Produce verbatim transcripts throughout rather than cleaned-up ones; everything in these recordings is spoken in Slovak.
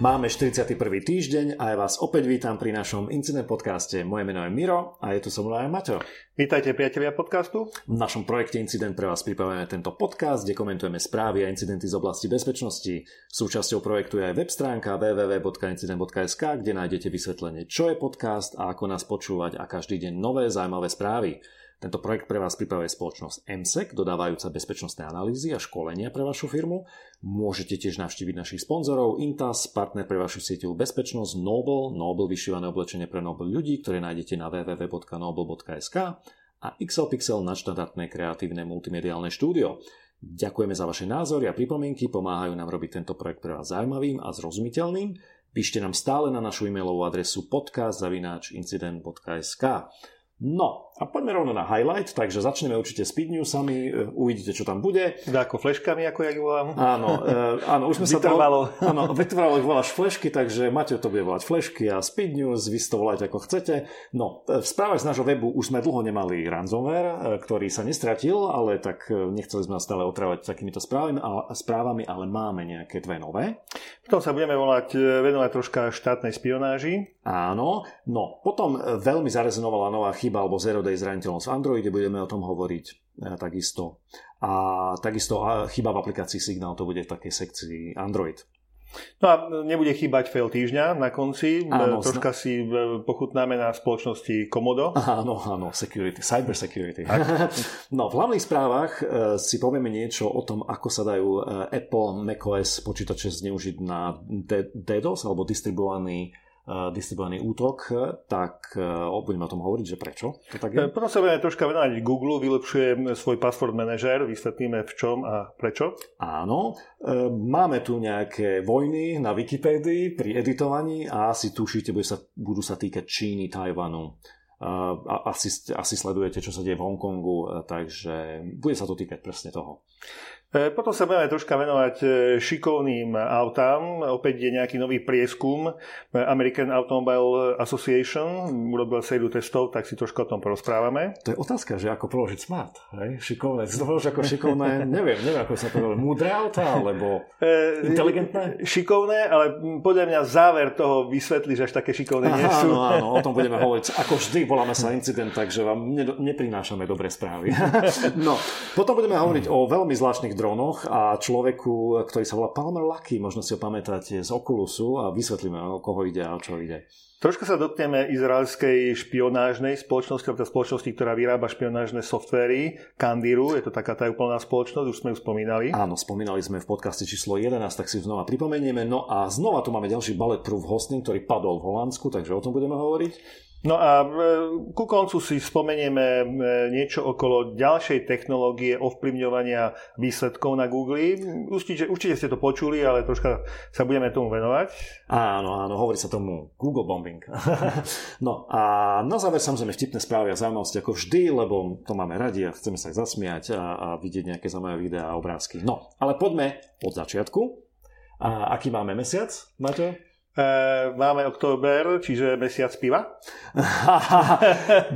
Máme štyridsiaty prvý týždeň a ja vás opäť vítam pri našom Incident podcaste. Moje meno je Miro a je tu so mnou aj Maťo. Vítajte priatelia podcastu. V našom projekte Incident pre vás pripravujeme tento podcast, kde komentujeme správy a incidenty z oblasti bezpečnosti. Súčasťou projektu je aj web stránka w w w bodka incident bodka s k, kde nájdete vysvetlenie, čo je podcast a ako nás počúvať a každý deň nové zaujímavé správy. Tento projekt pre vás pripravuje spoločnosť em es e c, dodávajúca bezpečnostné analýzy a školenia pre vašu firmu. Môžete tiež navštíviť našich sponzorov Intas, partner pre vašu sieťovú bezpečnosť Noble, Noble vyšívané oblečenie pre Noble ľudí, ktoré nájdete na w w w bodka noble bodka s k a iks el Pixel nadštandardné kreatívne multimediálne štúdio. Ďakujeme za vaše názory a pripomienky, pomáhajú nám robiť tento projekt pre vás zaujímavým a zrozumiteľným. Píšte nám stále na našu e-mailovú adresu podcast zavináč incident bodka s k. No, a poďme rovno na highlight, takže začneme určite s newsami, uvidíte, čo tam bude. Dá ako fleškami, ako ja volám. Áno, áno, už sme sa to... Vytrvalo. Áno, vytrvalo, ak voláš flešky, takže Matej to bude volať flešky a speed news, vy to volajte ako chcete. No, v správach z nášho webu už sme dlho nemali ransomware, ktorý sa nestratil, ale tak nechceli sme nás stále otrávať takýmito správami, ale máme nejaké dve nové. Potom sa budeme volať, venovať troška štátnej špionáži. Áno, no, potom veľmi zarezonovala nová chyba alebo zero day zraniteľnosť v Androide, budeme o tom hovoriť e, takisto. A takisto a chyba v aplikácii Signal, to bude v takej sekcii Android. No a nebude chýbať fail týždňa na konci. Áno, troška zna... si pochutnáme na spoločnosti Komodo. Áno, áno, security, cyber security. No, v hlavných správach si povieme niečo o tom, ako sa dajú Apple, macOS počítače zneužiť na DDoS alebo distribuovaný distribuovaný útok, tak budeme o tom hovoriť, že prečo. To tak je. Potom sa budeme troška venovať Google, vylepšuje svoj password manažer, vysvetlíme v čom a prečo. Áno, máme tu nejaké vojny na Wikipédii pri editovaní a asi tušíte, budú sa, budú sa týkať Číny, Tajvanu. Asi, asi sledujete, čo sa deje v Hongkongu, takže bude sa to týkať presne toho. Potom sa budeme troška venovať šikovným autám. Opäť je nejaký nový prieskum. American Automobile Association urobil sériu testov, tak si trošku o tom porozprávame. To je otázka, že ako preložiť smart. Hej? Šikovné, zdovolož ako šikovné, neviem, neviem, ako sa to povedal. Múdre autá, alebo inteligentné? Šikovné, ale podľa mňa záver toho vysvetlí, že až také šikovné Aha, nie sú. Áno, áno, o tom budeme hovoriť. Ako vždy voláme sa incident, takže vám neprinášame dobré správy. No, potom budeme hovoriť o veľmi zvláštnych dronoch a človeku, ktorý sa volá Palmer Lucky, možno si ho pamätáte z Oculusu a vysvetlíme, o koho ide a o čo ide. Troška sa dotkneme izraelskej špionážnej spoločnosti, alebo spoločnosti, ktorá vyrába špionážne softvery, Candiru, je to taká tajúplná spoločnosť, už sme ju spomínali. Áno, spomínali sme v podcaste číslo jedenásť, tak si ju znova pripomenieme. No a znova tu máme ďalší bulletproof hosting, ktorý padol v Holandsku, takže o tom budeme hovoriť. No a ku koncu si spomenieme niečo okolo ďalšej technológie ovplyvňovania výsledkov na Google. Určite, určite ste to počuli, ale troška sa budeme tomu venovať. Áno, áno, hovorí sa tomu Google Bombing. No a na záver samozrejme vtipné správy a zaujímavosti ako vždy, lebo to máme radi a chceme sa aj zasmiať a, a vidieť nejaké zaujímavé videá a obrázky. No, ale poďme od začiatku. A aký máme mesiac, Maťo? Máme október, čiže mesiac piva.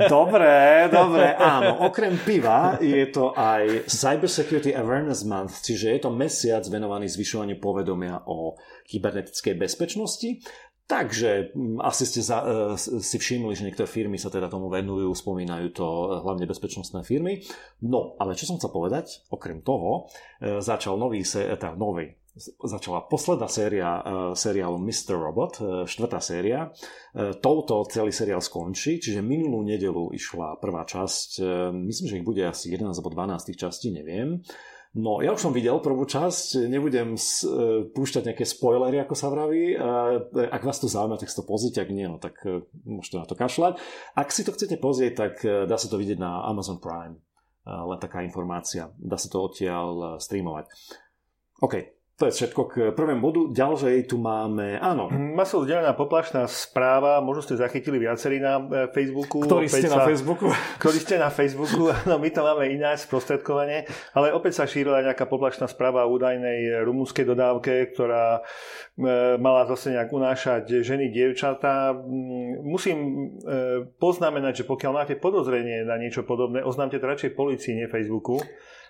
Dobre, dobre, áno. Okrem piva je to aj Cyber Security Awareness Month, čiže je to mesiac venovaný zvyšovaniu povedomia o kybernetickej bezpečnosti. Takže asi ste za, si všimli, že niektoré firmy sa teda tomu venujú, spomínajú to hlavne bezpečnostné firmy. No, ale čo som chcel povedať, okrem toho, začal nový, teda nový, začala posledná séria seriálu mister Robot, štvrtá séria. Touto celý seriál skončí, čiže minulú nedeľu išla prvá časť. Myslím, že ich bude asi jedenásť alebo dvanásť častí, neviem. No, ja už som videl prvú časť, nebudem púšťať nejaké spoilery, ako sa vraví. Ak vás to zaujíma, tak si to pozrite, ak nie, no tak môžete na to kašľať. Ak si to chcete pozrieť, tak dá sa to vidieť na Amazon Prime. Len taká informácia. Dá sa to odtiaľ streamovať. OK. To je všetko k prvému bodu. Ďalej tu máme, áno. Masovo zdieľaná poplašná správa, možno ste zachytili viacerí na Facebooku. Ktorí ste sa, na Facebooku. Ktorí ste na Facebooku, no my to máme ináč sprostredkovanie, ale opäť sa šírila nejaká poplašná správa o údajnej rumunskej dodávke, ktorá mala zase nejak unášať ženy, dievčatá. Musím poznamenať, že pokiaľ máte podozrenie na niečo podobné, oznámte to radšej polícii, nie Facebooku.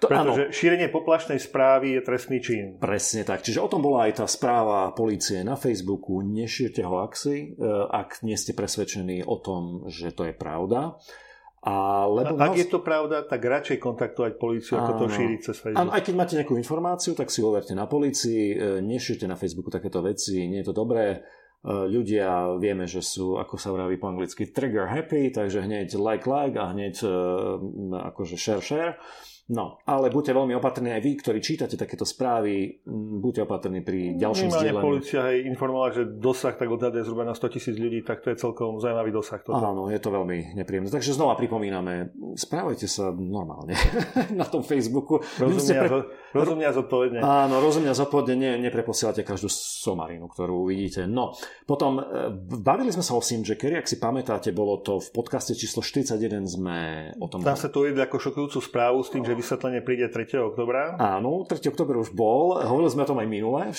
To, Pretože áno. šírenie poplašnej správy je trestný čin. Presne tak. Čiže o tom bola aj tá správa polície na Facebooku. Nešírte hoaxy, ak nie ste presvedčení o tom, že to je pravda. A lebo ak nos... je to pravda, tak radšej kontaktovať políciu, áno. ako to šíriť cez Facebook. Áno, aj keď máte nejakú informáciu, tak si overte na polícii. Nešírte na Facebooku takéto veci, nie je to dobré. Ľudia vieme, že sú, ako sa vraví po anglicky, trigger happy, takže hneď like, like a hneď akože share, share. No, ale buďte veľmi opatrní aj vy, ktorí čítate takéto správy, buďte opatrní pri ďalšom zdieľaní. Minimálne polícia hej, informovala, že dosah tak odhaduje zhruba na sto tisíc ľudí, tak to je celkom zaujímavý dosah. Toto. Áno, je to veľmi nepríjemné. Takže znova pripomíname, správajte sa normálne na tom Facebooku. Rozumia, pre... rozumia zodpovedne. Áno, rozumia zodpovedne, ne, nepreposielate každú somarinu, ktorú uvidíte. No, potom bavili sme sa o SIM Jackeri, ak si pamätáte, bolo to v podcaste číslo štyridsaťjeden sme o tom. Tam sa to uvedli ako šokujúcu správu s tým, že vysvetlenie príde tretieho októbra. Áno, tretieho októbra už bol. Hovorili sme o tom aj minule, v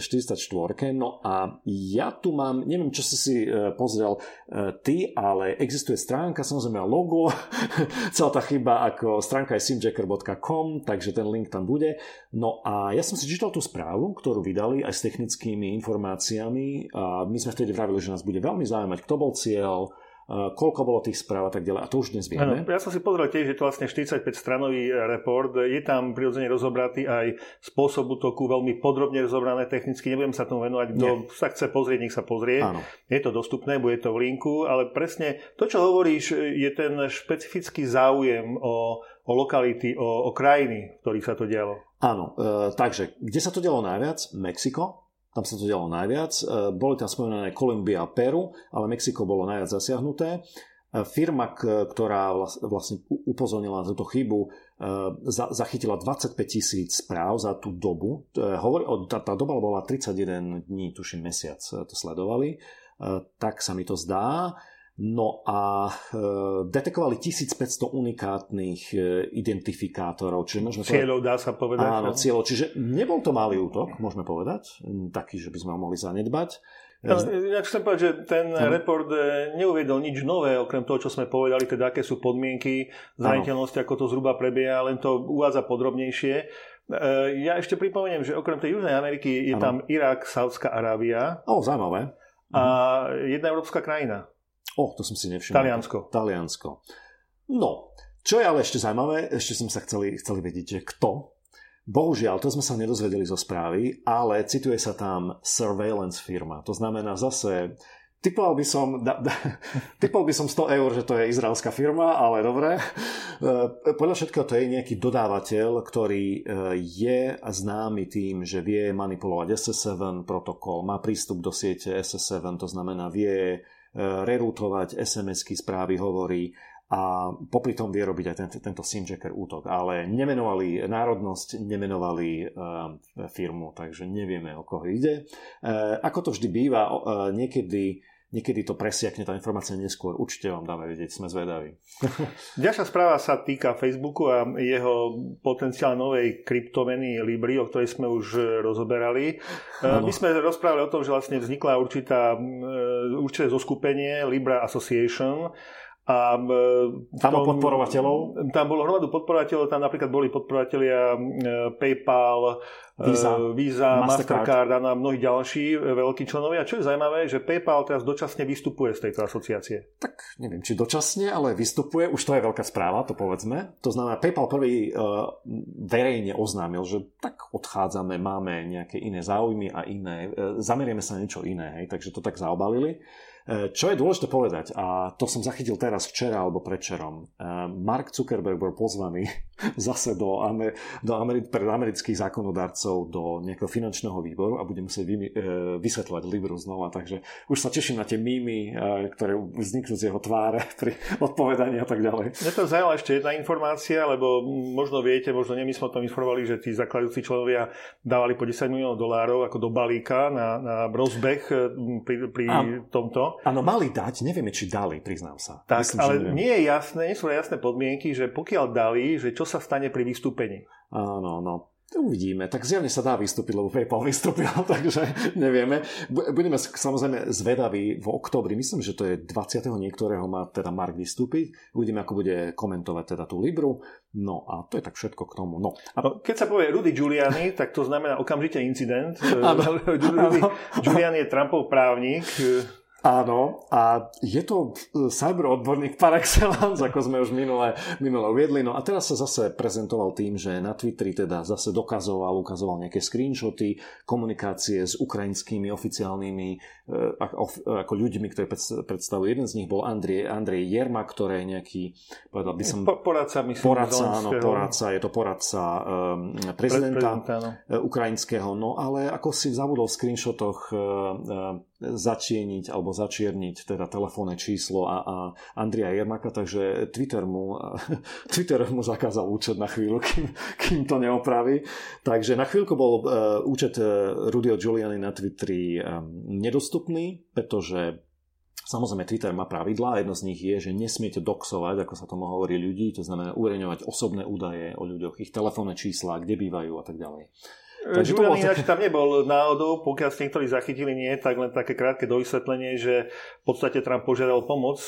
štyridsiatej štvrtej. No a ja tu mám, neviem, čo si si pozrel ty, ale existuje stránka, samozrejme logo, celá tá chyba ako stránka je simjacker bodka com, takže ten link tam bude. No a ja som si čítal tú správu, ktorú vydali aj s technickými informáciami a my sme vtedy vravili, že nás bude veľmi zaujímať, kto bol cieľ, koľko bolo tých správ a tak ďalej. A to už dnes vieme. Ano, ja som si pozrel tiež, že to vlastne štyridsaťpäť stranový report. Je tam prirodzene rozobratý aj spôsob útoku, veľmi podrobne rozobrané technicky. Nebudem sa tomu venovať. Kto sa chce pozrieť, nech sa pozrie. Ano. Je to dostupné, bude to v linku. Ale presne to, čo hovoríš, je ten špecifický záujem o, o lokality, o, o krajiny, v ktorých sa to dialo. Áno. E, takže, kde sa to dialo najviac? Mexiko. Tam sa to dialo najviac. Boli tam spomenané Kolumbia a Peru, ale Mexiko bolo najviac zasiahnuté. Firma, ktorá vlastne upozornila na túto chybu, zachytila dvadsaťpäť tisíc správ za tú dobu. Tá doba bola tridsaťjeden dní, tuším mesiac to sledovali. Tak sa mi to zdá. No a detekovali tisícpäťsto unikátnych identifikátorov. Čiže možno cieľov, povedať, dá sa povedať. Áno, ne? Cieľov. Čiže nebol to malý útok, môžeme povedať, taký, že by sme ho mohli zanedbať. Ja chcem povedať, že ten ano. report neuviedol nič nové, okrem toho, čo sme povedali, teda aké sú podmienky, zraniteľnosti, ako to zhruba prebieha, len to uvádza podrobnejšie. Ja ešte pripomeniem, že okrem tej Južnej Ameriky je ano. tam Irak, Saudská Arábia. O, zaujímavé. A jedna európska krajina. Oh, to som si nevšimol. Taliansko. Taliansko. No, čo je ale ešte zaujímavé, ešte som sa chceli, chceli vedieť, že kto. Bohužiaľ, to sme sa nedozvedeli zo správy, ale cituje sa tam surveillance firma. To znamená zase, typoval by som, da, da, typoval by som sto eur, že to je izraelská firma, ale dobre. Podľa všetkého to je nejaký dodávateľ, ktorý je známy tým, že vie manipulovať es es sedem protokol, má prístup do siete es es sedem, to znamená vie... reroutovať es em esky, správy, hovorí a popri tom vie robiť aj ten, tento SIM Jacker útok. Ale nemenovali národnosť, nemenovali uh, firmu, takže nevieme, o koho ide. Uh, ako to vždy býva, uh, niekedy, niekedy to presiakne tá informácia neskôr. Určite vám dáme vedieť, sme zvedaví. Ďalšia správa sa týka Facebooku a jeho potenciálnej novej kryptomeny Libry, o ktorej sme už rozoberali. Ano. My sme rozprávali o tom, že vlastne vznikla určitá určité zoskupenie Libra Association a tom, tam podporovateľov? Tam bolo hromadu podporovateľov, tam napríklad boli podporovatelia PayPal, Visa, Visa Mastercard a mnohí ďalší veľkí členovia. Čo je zaujímavé, že PayPal teraz dočasne vystupuje z tejto asociácie. Tak neviem, či dočasne, ale vystupuje, už to je veľká správa, to povedzme. To znamená, PayPal prvý verejne oznámil, že tak odchádzame, máme nejaké iné záujmy a iné, zamerieme sa na niečo iné, hej, takže to tak zaobalili. Čo je dôležité povedať, a to som zachytil teraz včera alebo predčerom, Mark Zuckerberg bol pozvaný zase do, Amer- do Ameri- pred amerických zákonodarcov do nejakého finančného výboru a budem musieť vy- vysvetľovať Libru znova, takže už sa teším na tie mýmy, ktoré vzniknú z jeho tváre pri odpovedaní a tak ďalej. Mňa to zaujímala ešte jedna informácia, lebo možno viete, možno nie, my sme o tom informovali, že tí zakladujúci členovia dávali po desať miliónov dolárov ako do balíka na, na rozbeh pri, pri tomto. Áno, mali dať, nevieme, či dali, priznám sa. Tak, myslím, ale nie je jasné, nie sú jasné podmienky, že pokiaľ dali, že čo sa stane pri vystúpení. Áno, no. Uvidíme. Tak zjavne sa dá vystúpiť, lebo PayPal vystúpil, takže nevieme. Budeme samozrejme zvedaví v októbri. Myslím, že to je dvadsiateho niektorého má teda Mark vystúpiť. Uvidíme, ako bude komentovať teda tú Libru. No a to je tak všetko k tomu. No. A... no keď sa povie Rudy Giuliani, tak to znamená okamžite incident. Ano. Rudy Giuliani je Trumpov právnik. Áno, a je to cyberodborník par excellence, ako sme už minule, minule uviedli. No a teraz sa zase prezentoval tým, že na Twitteri teda zase dokazoval, ukazoval nejaké screenshoty, komunikácie s ukrajinskými oficiálnymi ako ľuďmi, ktorí predstavujú. Jeden z nich bol Andrej, Andrej Jermak, ktorý je nejaký, povedal by som... Poradca, myslím. Poradca, áno, poradca, je to poradca um, prezidenta Pre, ukrajinského. No ale ako si zabudol v screenshotoch um, začieniť alebo začierniť teda telefónne číslo a, a Andreja Jermaka, takže Twitter mu, Twitter mu zakázal účet na chvíľu, kým, kým to neopraví. Takže na chvíľku bol uh, účet Rudyho Giuliani na Twitteri um, nedostupný, pretože samozrejme, Twitter má pravidlá a jedno z nich je, že nesmiete doxovať, ako sa tomu hovorí ľudí, to znamená uverejňovať osobné údaje o ľuďoch, ich telefónne čísla, kde bývajú a tak ďalej. Giuliani ináč tam nebol náhodou, pokiaľ ste niektorí zachytili, nie, tak len také krátke dovysvetlenie, že v podstate Trump požiadal pomoc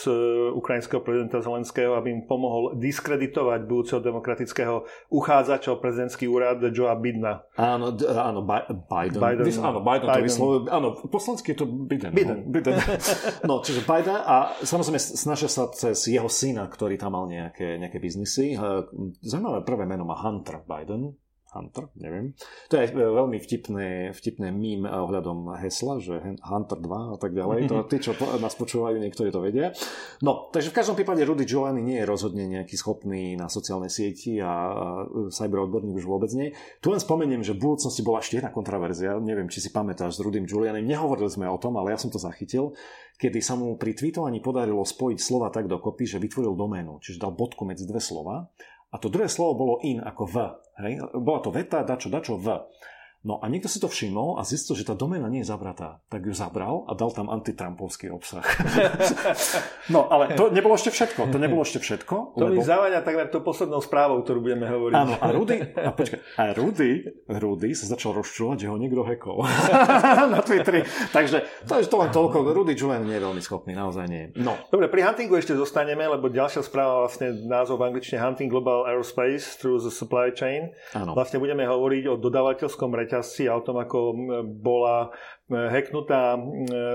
ukrajinského prezidenta Zelenského, aby im pomohol diskreditovať budúceho demokratického uchádzača o prezidentský úrad Joea Bidena. Áno, áno, Biden. Biden. Áno, Biden to vyslovil. Áno, poslanský je to Biden. Biden. Biden. No, čiže Biden a samozrejme snažia sa cez jeho syna, ktorý tam mal nejaké, nejaké biznisy. Zaujímavé prvé meno má Hunter Biden. Hunter, neviem. To je veľmi vtipné, vtipné mím ohľadom hesla, že Hunter dva a tak ďalej. To, tí, čo nás počúvajú, niektorí to vedia. No, takže v každom prípade Rudy Giuliani nie je rozhodne nejaký schopný na sociálnej sieti a cyberodborník už vôbec nie. Tu len spomeniem, že v budúcnosti bola ešte jedna kontraverzia. Neviem, či si pamätáš s Rudym Giulianim. Nehovorili sme o tom, ale ja som to zachytil, kedy sa mu pri tweetovaní podarilo spojiť slova tak dokopy, že vytvoril doménu, čiže dal bodku medzi dve slova. A to druhé slovo bolo in, ako v. Hej? Bola to veta, dačo, dačo, v. No a niekto si to všimol a zistil, že tá doména nie je zabratá. Tak ju zabral a dal tam antitrampovský obsah. No, ale to nebolo ešte všetko. To nebolo ešte všetko. To lebo... mi zaváňa takmer to poslednou správou, ktorú budeme hovoriť. Áno, a Rudy, a počkaj, a Rudy, Rudy sa začal rozčúvať, že ho niekto hackol na Twitteri. Takže to je to len toľko. Rudy Giuliani nie je veľmi schopný, naozaj nie. No. Dobre, pri huntingu ešte zostaneme, lebo ďalšia správa, vlastne názov v angličtine Hunting Global Aerospace Through the Supply Chain. Áno. Vlastne budeme hovoriť o dodávateľskom reťazci a o tom, ako bola hacknutá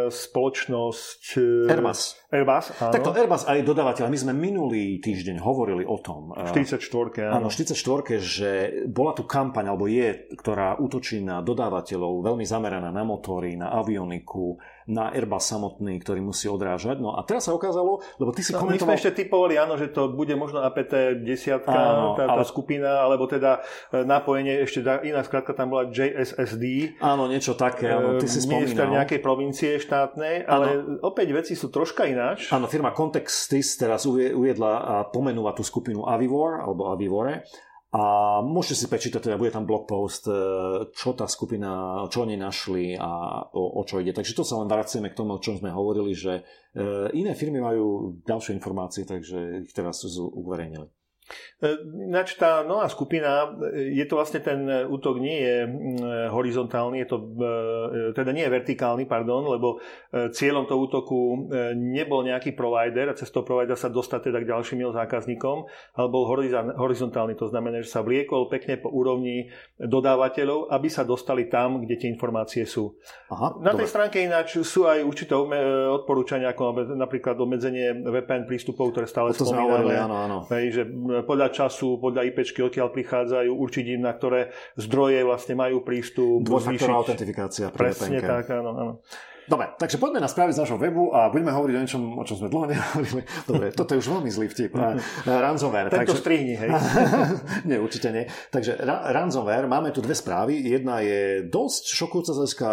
spoločnosť Airbus. Airbus, áno. Takto Airbus aj dodávateľ. My sme minulý týždeň hovorili o tom. V štyridsaťštvorke, áno. Áno, štyridsaťštvorke, že bola tu kampaň, alebo je, ktorá útočí na dodávateľov, veľmi zameraná na motory, na avioniku, na Airbus samotný, ktorý musí odrážať. No a teraz sa ukázalo, lebo ty si no, komentoval... My sme ešte typovali, áno, že to bude možno á pé té desať, áno, tá, tá ale... skupina, alebo teda napojenie, ešte iná skrátka tam bola J S S D. Áno, niečo také, áno, ty si spomínal. Nejakej provincie štátnej, ale áno. Opäť veci sú troška ináč. Áno, firma Contextis teraz uviedla a pomenúva tú skupinu Avivore, alebo Avivore. A môžete si prečítať, teda bude tam blog post, čo tá skupina, čo oni našli a o, o čo ide. Takže to sa len vracieme k tomu, o čom sme hovorili, že iné firmy majú ďalšie informácie, takže ich teraz uverejnili. Ináč tá nová skupina, je to vlastne ten útok nie je horizontálny, je to, teda nie je vertikálny, pardon, lebo cieľom toho útoku nebol nejaký provider a cez toho providera sa dostať teda k ďalším zákazníkom, ale bol horizontálny, to znamená, že sa vliekol pekne po úrovni dodávateľov, aby sa dostali tam, kde tie informácie sú. Aha, na dobre. Tej stránke ináč sú aj určité odporúčania, ako napríklad obmedzenie V P N prístupov, ktoré stále spomíname, že podľa času, podľa IPčky, odkiaľ prichádzajú, určiť im, na ktoré zdroje vlastne majú prístup. Dvojfaktorová autentifikácia. Presne penke. Tak, áno, áno. Dobre, takže poďme na správy z našho webu a budeme hovoriť o niečom, o čom sme dlho nehovorili. Dobre, toto je už veľmi zlý vtip. Ransomware. Tento takže... strihni, hej. Nie, určite nie. Takže ra- ransomware, máme tu dve správy. Jedna je dosť šokujúca z hľadiska,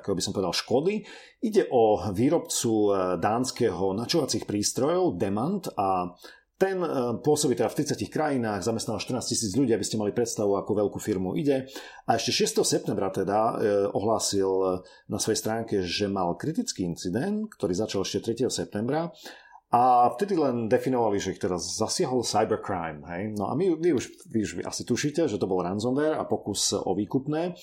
ako by som povedal, škody. Ide o výrobcu dánskeho načúvacích prístrojov Demant a ten pôsobí teda v tridsiatich krajinách, zamestnal štrnásť tisíc ľudí, aby ste mali predstavu, akú veľkú firmu ide. A ešte šiesteho septembra teda ohlásil na svojej stránke, že mal kritický incident, ktorý začal ešte tretieho septembra. A vtedy len definovali, že ich teraz zasiahol cybercrime. Hej? No a my, my už vy už asi tušíte, že to bol ransomware a pokus o výkupné.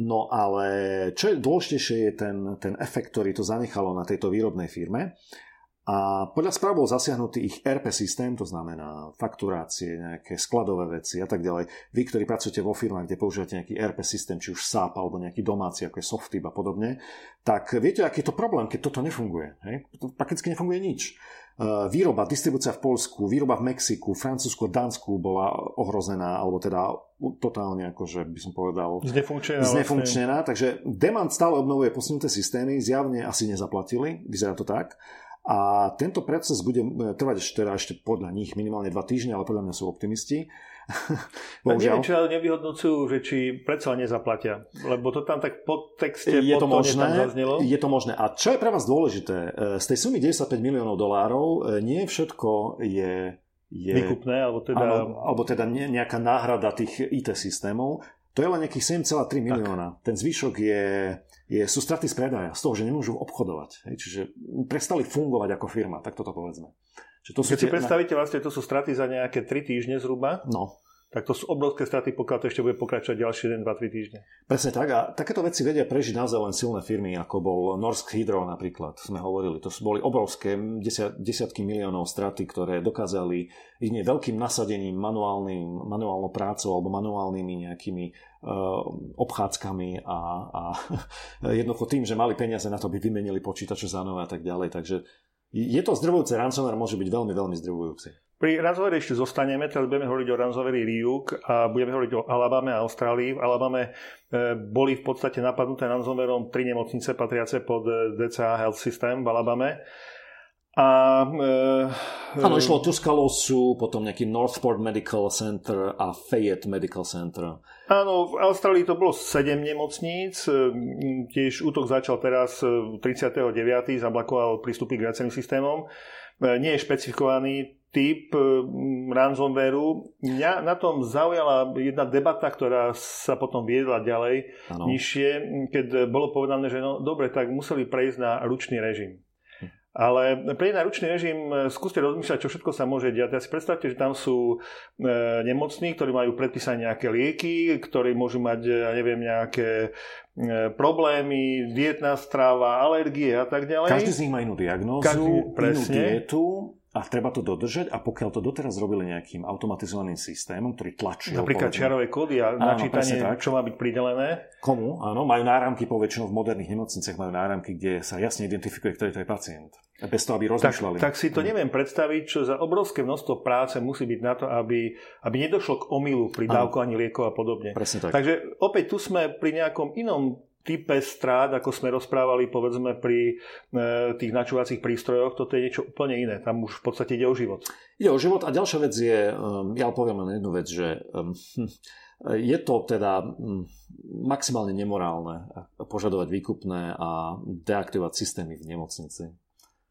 No ale čo je dôležitejšie je ten, ten efekt, ktorý to zanechalo na tejto výrobnej firme. A podľa správ bol zasiahnutý ich er pé systém, to znamená fakturácie, nejaké skladové veci a tak ďalej. Vy, ktorí pracujete vo firmách, kde používate nejaký er pé systém, či už SAP alebo nejaký domáci, ako je Softib a podobne, tak viete, aký je to problém, keď toto nefunguje. Hej? Prakticky nefunguje nič. Výroba, distribúcia v Poľsku, výroba v Mexiku, Francúzsku a Dánsku bola ohrozená, alebo teda totálne, akože by som povedal, znefunkčnená. znefunkčnená. Takže demand stále obnovuje posunuté systémy, zjavne asi nezaplatili, vyzerá to tak. A tento proces bude trvať ešte, teda ešte podľa nich minimálne dva týždne, ale podľa mňa sú optimisti. Neviem, či ale nevyhodnocujú, že či predsa nezaplatia, lebo to tam tak pod texte je to možné, zaznelo. Je to možné. A čo je pre vás dôležité? Z tej sumy deväťdesiatpäť miliónov dolárov nie všetko je, je výkupné, alebo teda, áno, alebo teda nejaká náhrada tých í té systémov. To je len nejakých sedem celá tri milióna. Tak. Ten zvyšok je, je, sú straty z predaja, z toho, že nemôžu obchodovať. Hej, čiže prestali fungovať ako firma, tak toto povedzme. To Keď si tie... predstavíte, vlastne to sú straty za nejaké tri týždne zhruba, no. Tak to sú obrovské straty, pokiaľ to ešte bude pokračovať ďalšie jeden, dva, tri týždne. Presne tak. A takéto veci vedia prežiť naozaj len silné firmy, ako bol Norsk Hydro napríklad, sme hovorili. To sú boli obrovské desiatky miliónov straty, ktoré dokázali jedine veľkým nasadením, manuálnym, manuálnou prácou alebo manuálnymi nejakými uh, obchádzkami a, a jednoducho tým, že mali peniaze na to, by vymenili počítače za nové a tak ďalej. Takže je to zdrvujúce. Ransomware môže byť veľmi, veľmi zdrvujúci. Pri ransomware ešte zostaneme, teraz budeme hovoriť o ransomware Ryuk a budeme hovoriť o Alabame a Austrálii. V Alabame boli v podstate napadnuté ransomwareom tri nemocnice patriace pod dé cé á Health System v Alabame. A, e, áno, išlo o Tuscaloosu, potom nejaký Northport Medical Center a Fayette Medical Center. Áno, v Austrálii to bolo sedem nemocníc, tiež útok začal teraz tridsiateho deviateho zablokoval prístupy k viacerým systémom. Nie je špecifikovaný typ ransomwareu. Mňa na tom zaujala jedna debata, ktorá sa potom viedla ďalej, ano. Nižšie, keď bolo povedané, že no dobre, tak museli prejsť na ručný režim. Ale prejsť na ručný režim, skúste rozmýšľať, čo všetko sa môže diať. Ja si predstavte, že tam sú nemocní, ktorí majú predpísané nejaké lieky, ktorí môžu mať, ja neviem, nejaké problémy, dietná strava, alergie a tak ďalej. Každý z nich má inú diagnózu, Každý, inú dietu. A treba to dodržať a pokiaľ to doteraz robili nejakým automatizovaným systémom, ktorý tlačí... Napríklad čiarové kódy a načítanie, áno, čo má byť pridelené. Komu? Áno, majú náramky, poväčšinou v moderných nemocniciach majú náramky, kde sa jasne identifikuje, ktorý to je pacient. Bez toho, aby rozmýšľali. Tak, tak si to neviem predstaviť, čo za obrovské množstvo práce musí byť na to, aby, aby nedošlo k omylu pri dávkovaní liekov a podobne. Presne tak. Takže opäť tu sme pri nejakom inom type strát, ako sme rozprávali povedzme pri e, tých načúvacích prístrojoch, toto je niečo úplne iné. Tam už v podstate ide o život. Ide o život a ďalšia vec je, um, ja poviem len jednu vec, že um, je to teda um, maximálne nemorálne požadovať výkupné a deaktivovať systémy v nemocnici.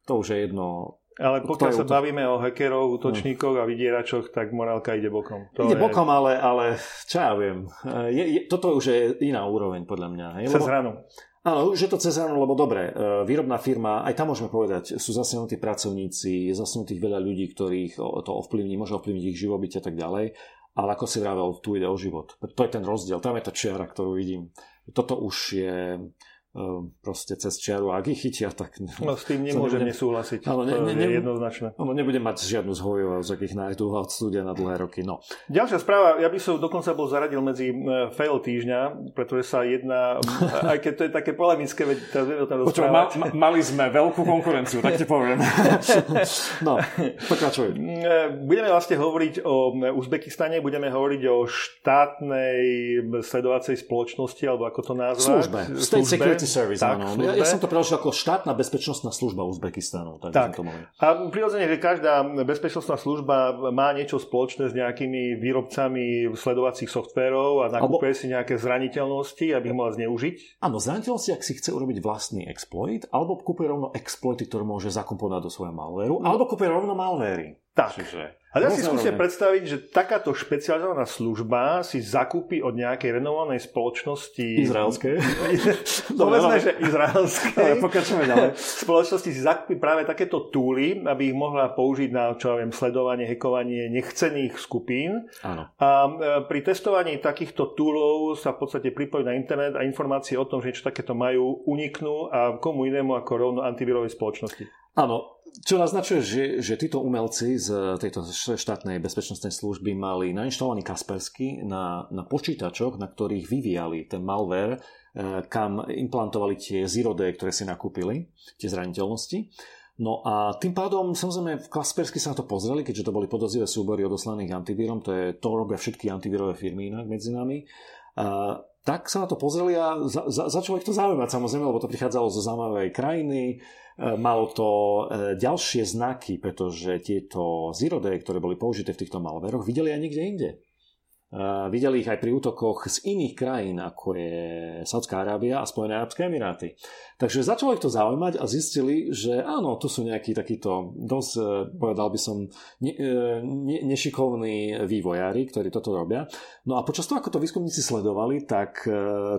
To už je jedno. Ale pokiaľ sa bavíme o hackerov, útočníkoch a vydieračoch, tak morálka ide bokom. To ide je... bokom, ale, ale čo ja viem. Je, je, toto už je iná úroveň, podľa mňa. Lebo... Cez ráno. Áno, už je to cez ráno, lebo dobre. Výrobná firma, aj tam môžeme povedať, sú zasiahnutí pracovníci, je zasiahnutých veľa ľudí, ktorých to ovplyvní, môže ovplyvniť ich živobytie a tak ďalej. Ale ako si vravel, tu ide o život. To je ten rozdiel, tam je tá čiara, ktorú vidím. Toto už je... proste cez čiaru, ak ich chytia, tak... No s tým nemôžem nesúhlasiť, to ne, ne, je jednoznačné. No, nebudem mať žiadnu zhojivosť, ak ich nájdú a odsúdia na dlhé roky. No. Ďalšia správa, ja by som dokonca bol zaradil medzi fail týždňa, pretože sa jedná, aj keď to je také polemické, veď teraz vieme o tom rozprávať. Počuva, ma, mali sme veľkú konkurenciu, tak ti poviem. No, pokračuj. Budeme vlastne hovoriť o Uzbekistane, budeme hovoriť o štátnej sledovacej spoločnosti, alebo ako to nazvať? Službe. Službe. Service, tak, no. ja, ja som to preložil ako štátna bezpečnostná služba Uzbekistanu. Tak, tak. A prirodzene, že každá bezpečnostná služba má niečo spoločné s nejakými výrobcami sledovacích softverov a nakupuje alebo... si nejaké zraniteľnosti, aby ich mohla zneužiť. Áno, zraniteľnosti, ak si chce urobiť vlastný exploit, alebo kupuje rovno exploity, ktoré môže zakomponovať do svojho malvéru, alebo kupuje rovno malvéry. Tak. Čiže... A ja si skúsim predstaviť, že takáto špecializovaná služba si zakúpi od nejakej renovovanej spoločnosti... Izraelskej. Povedzme, že izraelskej. Pokračujeme ďalej. Spoločnosti si zakúpi práve takéto túly, aby ich mohla použiť na, čo ja viem, sledovanie, hackovanie nechcených skupín. Áno. A pri testovaní takýchto túlov sa v podstate pripojí na internet a informácie o tom, že niečo takéto majú, uniknú a komu inému ako rovno antivírovej spoločnosti. Áno. Čo naznačuje, že, že títo umelci z tejto štátnej bezpečnostnej služby mali nainštalovaný Kaspersky na, na počítačoch, na ktorých vyvíjali ten malware, kam implantovali tie zero-day, ktoré si nakúpili, tie zraniteľnosti. No a tým pádom, samozrejme, v Kaspersky sa na to pozreli, keďže to boli podozrivé súbory odoslaných antivírom, to je to robia všetky antivírové firmy inak medzi nami, a tak sa na to pozreli a za, za, začalo ich to zaujímať, samozrejme, lebo to prichádzalo zo zaujímavej krajiny, malo to ďalšie znaky, pretože tieto zero-day, ktoré boli použité v týchto malveroch, videli aj niekde inde. Videli ich aj pri útokoch z iných krajín, ako je Saudská Arábia a Spojené arabské emiráty. Takže začalo ich to zaujímať a zistili, že áno, tu sú nejakí takíto dosť, povedal by som, ne, ne, nešikovní vývojári, ktorí toto robia. No a počas toho, ako to výskumníci sledovali, tak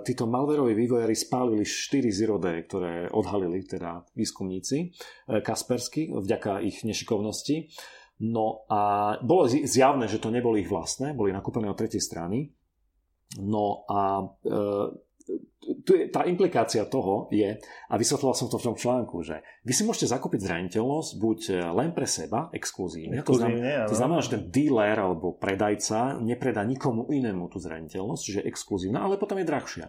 títo malveroví vývojári spálili štyri zero-day, ktoré odhalili teda výskumníci Kaspersky vďaka ich nešikovnosti. No a bolo zjavné, že to neboli ich vlastné, boli nakúpené od tretej strany. No a e, tá implikácia toho je, a vysvetľoval som to v tom článku, že vy si môžete zakúpiť zraniteľnosť buď len pre seba, exkluzívne. To znamená, to znamená, že ten dealer alebo predajca nepredá nikomu inému tú zraniteľnosť, čiže exkluzívna, ale potom je drahšia.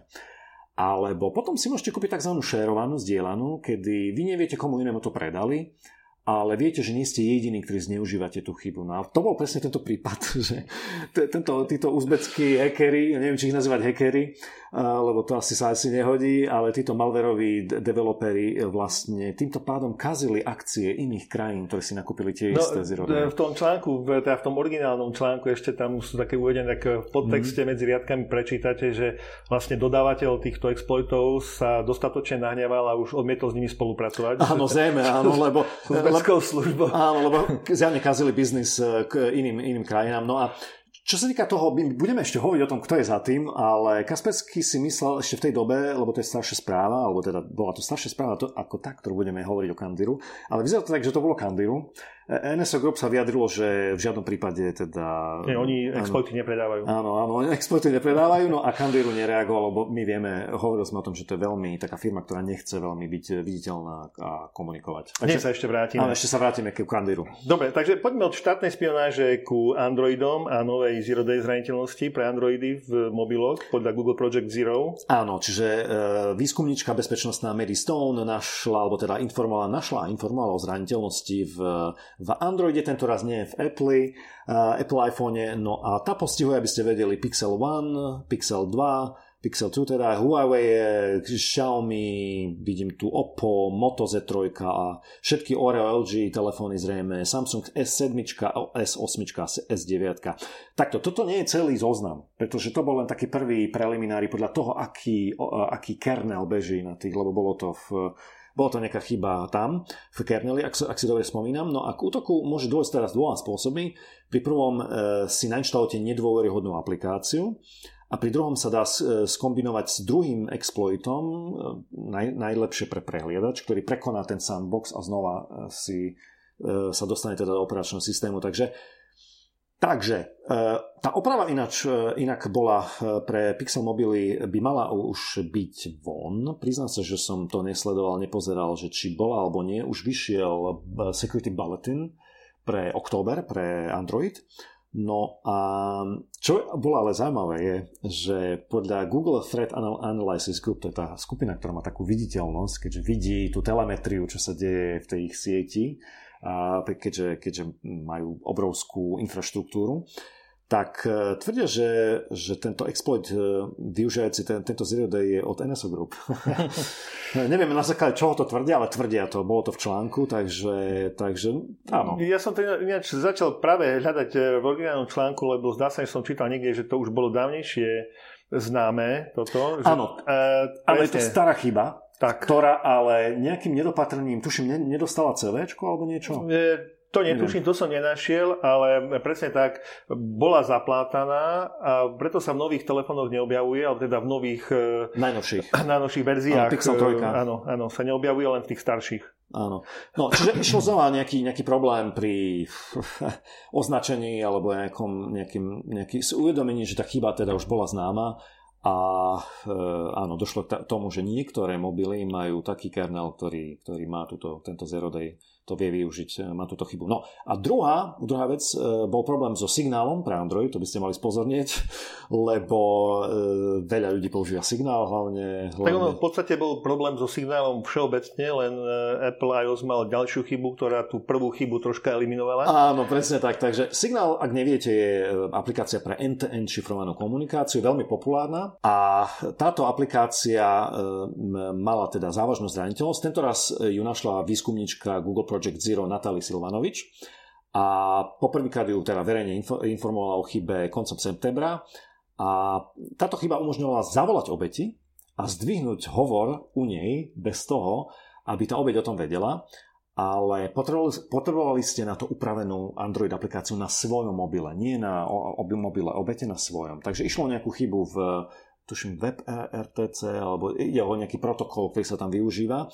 Alebo potom si môžete kúpiť tzv. Šerovanú, zdieľanú, kedy vy neviete, komu inému to predali, ale viete, že nie ste jediní, ktorí zneužívate tú chybu. No a to bol presne tento prípad, že tento, títo uzbeckí hackeri, neviem, či ich nazývať hackeri, lebo to asi sa asi nehodí, ale títo malveroví developeri vlastne týmto pádom kazili akcie iných krajín, ktoré si nakúpili tie no, isté zero-day. V tom článku, teda v tom originálnom článku ešte tam sú také uvedené, tak v podtexte mm. medzi riadkami prečítate, že vlastne dodávateľ týchto exploitov sa dostatočne nahňaval a už odmietol s nimi spolupracovať. Áno, zrejme, áno, lebo... Služba. Áno, lebo zjavne kazili biznis k iným, iným krajinám. No a čo sa týka toho, budeme ešte hovoriť o tom, kto je za tým, ale Kaspersky si myslel ešte v tej dobe, lebo to je staršia správa, alebo teda bola to staršia správa to, ako tá, ktorú budeme hovoriť o Candiru, ale vyzerá to tak, že to bolo Candiru. en es o Group sa vyjadrilo, že v žiadnom prípade teda... Nie, oni exploity nepredávajú. Áno, áno, oni exploity nepredávajú, no a Candiru nereagovalo, bo my vieme, hovorili sme o tom, že to je veľmi taká firma, ktorá nechce veľmi byť viditeľná a komunikovať. Takže nie, sa ešte vrátime. Áno, ešte sa vrátime k Candiru. Dobre, takže poďme od štátnej špionáže ku Androidom a novej Zero Day zraniteľnosti pre Androidy v mobiloch podľa Google Project Zero. Áno, čiže výskumníčka bezpečnostná Mary Stone našla, alebo teda informovala, našla a informovala o zraniteľnosti v v Androide, tento raz nie, v Apple, uh, Apple iPhone, no a tá postihuje, aby ste vedeli, Pixel jeden, Pixel dva, Pixel dva, teda Huawei, Xiaomi, vidím tu Oppo, Moto zet tri a všetky Oreo, el gé telefóny zrejme, Samsung es sedem, es osem, es deväť. Takto, toto nie je celý zoznam, pretože to bol len taký prvý preliminár podľa toho, aký, aký kernel beží na tých, lebo bolo to v... Bola to nejaká chyba tam, v kerneli, ak, ak si dobre spomínam. No a k útoku môže dôjsť teraz dvoma spôsobmi. Pri prvom e, si nainštalujete nedôveryhodnú aplikáciu a pri druhom sa dá skombinovať s druhým exploitom, naj, najlepšie pre prehliadač, ktorý prekoná ten sandbox a znova si, e, sa dostane teda do operačného systému. Takže, takže e, tá oprava ináč, e, inak bola e, pre Pixel mobily by mala už byť von. Priznám sa, že som to nesledoval, nepozeral, že či bola alebo nie. Už vyšiel Security Bulletin pre október, pre Android. No a čo bolo ale zaujímavé je, že podľa Google Threat Analysis Group, to je tá skupina, ktorá má takú viditeľnosť, keďže vidí tú telemetriu, čo sa deje v tej ich sieti, a keďže, keďže majú obrovskú infraštruktúru, tak tvrdia, že, že tento exploit využívajúci ten, tento zero-day je od en es o Group. Neviem na základe čoho to tvrdia, ale tvrdia to. Bolo to v článku, takže, takže áno. Ja som to ináč začal práve hľadať v originálnom článku, lebo zdá sa, že som čítal niekde, že to už bolo dávnejšie známe toto. Áno, uh, ale je to stará chyba. Tak. Ktorá ale nejakým nedopatrením, tuším, nedostala CVčko alebo niečo? E, To netuším, to som nenašiel, ale presne tak, bola zaplátaná a preto sa v nových telefónoch neobjavuje, ale teda v nových najnovších, najnovších verziách. Áno, Pixel tri. Áno, áno, sa neobjavuje, len v tých starších. Áno. No, čiže išlo znova nejaký, nejaký problém pri označení alebo nejakom, nejakým, nejaký uvedomení, že tá chyba teda už bola známa. A e, áno, došlo k tomu, že niektoré mobily majú taký kernel, ktorý, ktorý má túto, tento zero day, to vie využiť, má túto chybu. No a druhá, druhá vec, e, bol problém so signálom pre Android, to by ste mali spozornieť, lebo e, veľa ľudí používa signál, hlavne... hlavne... Tak ono, v podstate bol problém so signálom všeobecne, len Apple iOS mal ďalšiu chybu, ktorá tú prvú chybu troška eliminovala. Áno, presne tak, takže signál, ak neviete, je aplikácia pre end-to-end šifrovanú komunikáciu, veľmi populárna. A táto aplikácia mala teda závažnú zraniteľnosť. Tentoraz ju našla výskumníčka Google Project Zero Natalie Silvanovič a poprvýkrát ju teda verejne informovala o chybe koncom septembra. A táto chyba umožňovala zavolať obeti a zdvihnúť hovor u nej bez toho, aby tá obeť o tom vedela, ale potrebovali ste na to upravenú Android aplikáciu na svojom mobile, nie na mobile obete, na svojom. Takže išlo nejakú chybu v, tuším, WebRTC, alebo ide o nejaký protokol, ktorý sa tam využíva.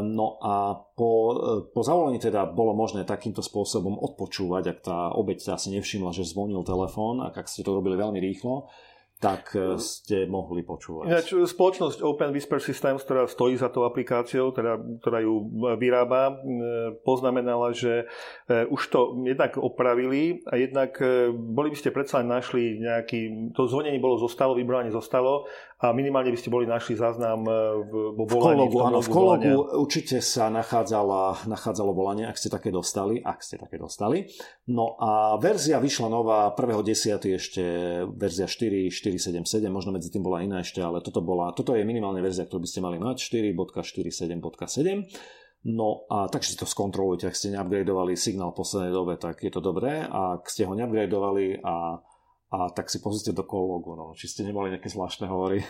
No a po, po zavolení teda bolo možné takýmto spôsobom odpočúvať, ak tá obeť asi nevšimla, že zvonil telefón, a ak ste to robili veľmi rýchlo, tak ste mohli počúvať. Ináč, spoločnosť Open Whisper Systems, ktorá stojí za tou aplikáciou, teda, ktorá ju vyrába, poznamenala, že už to jednak opravili a jednak boli by ste predsa našli nejaký... To zvonenie bolo zostalo, vybrovanie zostalo a minimálne by ste boli našli záznam vo volaní. V kologu, v áno, v kologu určite sa nachádzala, nachádzalo volanie, ak ste také dostali. Ak ste také dostali. No a verzia vyšla nová prvého desiateho ešte verzia štyri, štyri štyri sedem sedem, možno medzi tým bola iná ešte, ale toto, bola, toto je minimálna verzia, ktorú by ste mali mať, štyri bodka štyri sedem bodka sedem. No a takže si to skontrolujte, ak ste neupgradovali signál v poslednej dobe, tak je to dobré, a ak ste ho neupgradovali, a, a tak si pozrite do kologu, no, či ste nemali nejaké zvláštne hovory.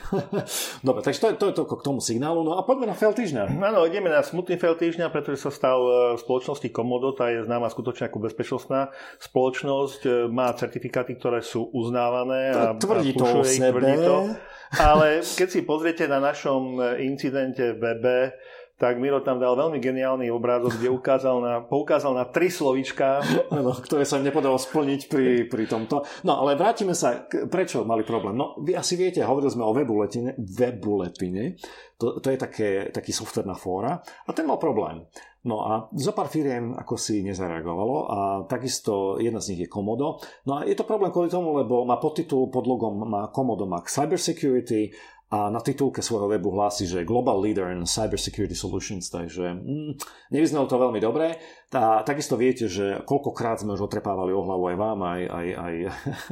Dobre, takže to je, to je toľko k tomu signálu, no a poďme na fail týždňa. Áno, ideme na smutný fail týždňa, pretože sa stal v spoločnosti Komodo, tá je známa skutočne ako bezpečnostná spoločnosť, má certifikáty, ktoré sú uznávané a tvrdí to o sebe. Tvrdí to, ale keď si pozriete na našom incidente webe, tak Miro tam dal veľmi geniálny obrázok, kde ukázal na, poukázal na tri slovíčka, no, ktoré sa im nepodalo splniť pri, pri tomto. No ale vrátime sa, k, prečo mali problém. No vy asi viete, hovorili sme o webuletine, webuletine. To, to je také, taký software na fóra a ten mal problém. No a zo pár firiem ako si nezareagovalo a takisto jedna z nich je Komodo. No a je to problém kvôli tomu, lebo má podtitul, pod logom má Komodo, má Cybersecurity, a na titulke svojho webu hlási, že Global Leader in Cybersecurity Solutions, takže mm, nevyznalo to veľmi dobre. A takisto viete, že koľkokrát sme už otrepávali o hlavu aj vám, aj, aj, aj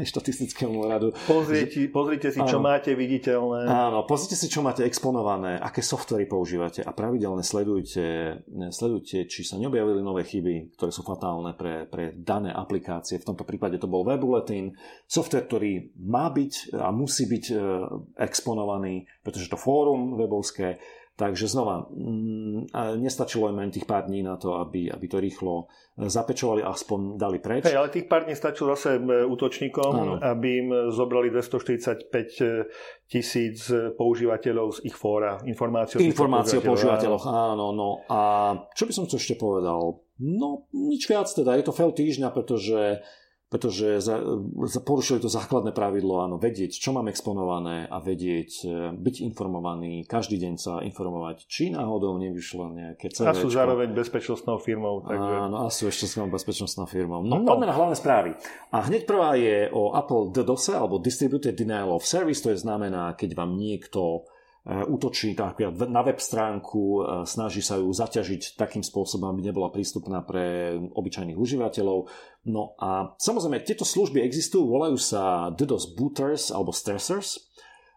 štatistickému radu. Pozrite, pozrite si, áno, čo máte viditeľné. Áno, pozrite si, čo máte exponované, aké softvery používate a pravidelne sledujte, sledujte, či sa neobjavili nové chyby, ktoré sú fatálne pre, pre dané aplikácie. V tomto prípade to bol webuletín, software, ktorý má byť a musí byť exponovaný, pretože to fórum webovské. Takže znova, nestačilo im len tých pár dní na to, aby, aby to rýchlo zapečovali a aspoň dali preč. Hej, ale tých pár dní stačilo zase útočníkom, ano, aby im zobrali dvestoštyridsaťpäť tisíc používateľov z ich fóra. Informácie o používateľoch. používateľoch, áno. No. A čo by som tu ešte povedal? No, nič viac teda. Je to fail týždňa, pretože... pretože za, za porušili to základné pravidlo, áno, vedieť, čo mám exponované a vedieť, byť informovaný, každý deň sa informovať, či náhodou nevyšlo nejaké cé véčko. A sú zároveň bezpečnostnou firmou. Takže... Áno, a sú ešte skôr bezpečnostnou firmou. No, no. Poďme na hlavné správy. A hneď prvá je o Apple dé dé o es, alebo Distributed Denial of Service, to je znamená, keď vám niekto útočí na web stránku, snaží sa ju zaťažiť takým spôsobom, aby nebola prístupná pre obyčajných užívateľov. No a samozrejme, tieto služby existujú, volajú sa dé dé o es booters alebo stressors.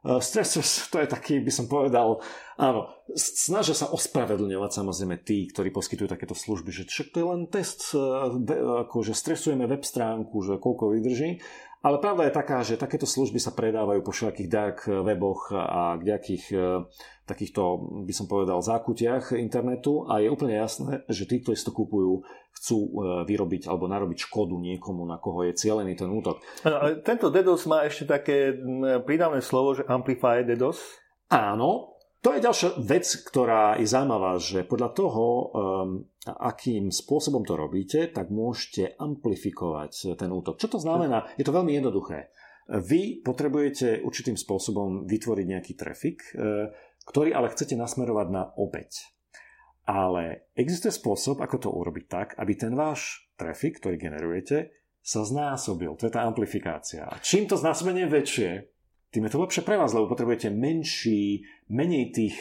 Stressors, to je taký, by som povedal, áno, snažia sa ospravedlňovať samozrejme tí, ktorí poskytujú takéto služby, že však to je len test, akože stresujeme web stránku, že koľko vydrží. Ale pravda je taká, že takéto služby sa predávajú po všetkých dark weboch a kdejakých takýchto, by som povedal, zákutiach internetu a je úplne jasné, že tí, ktorí si to kupujú, chcú vyrobiť alebo narobiť škodu niekomu, na koho je cielený ten útok. Ale tento DDoS má ešte také prídavné slovo, že amplify DDoS. Áno, to je ďalšia vec, ktorá je zaujímavá, že podľa toho, Um, a akým spôsobom to robíte, tak môžete amplifikovať ten útok. Čo to znamená? Je to veľmi jednoduché. Vy potrebujete určitým spôsobom vytvoriť nejaký trafik, ktorý ale chcete nasmerovať na obeť. Ale existuje spôsob, ako to urobiť tak, aby ten váš trafik, ktorý generujete, sa znásobil. To je tá amplifikácia. A čím to znásobenie väčšie, tým je to lepšie pre vás, lebo potrebujete menší, menej tých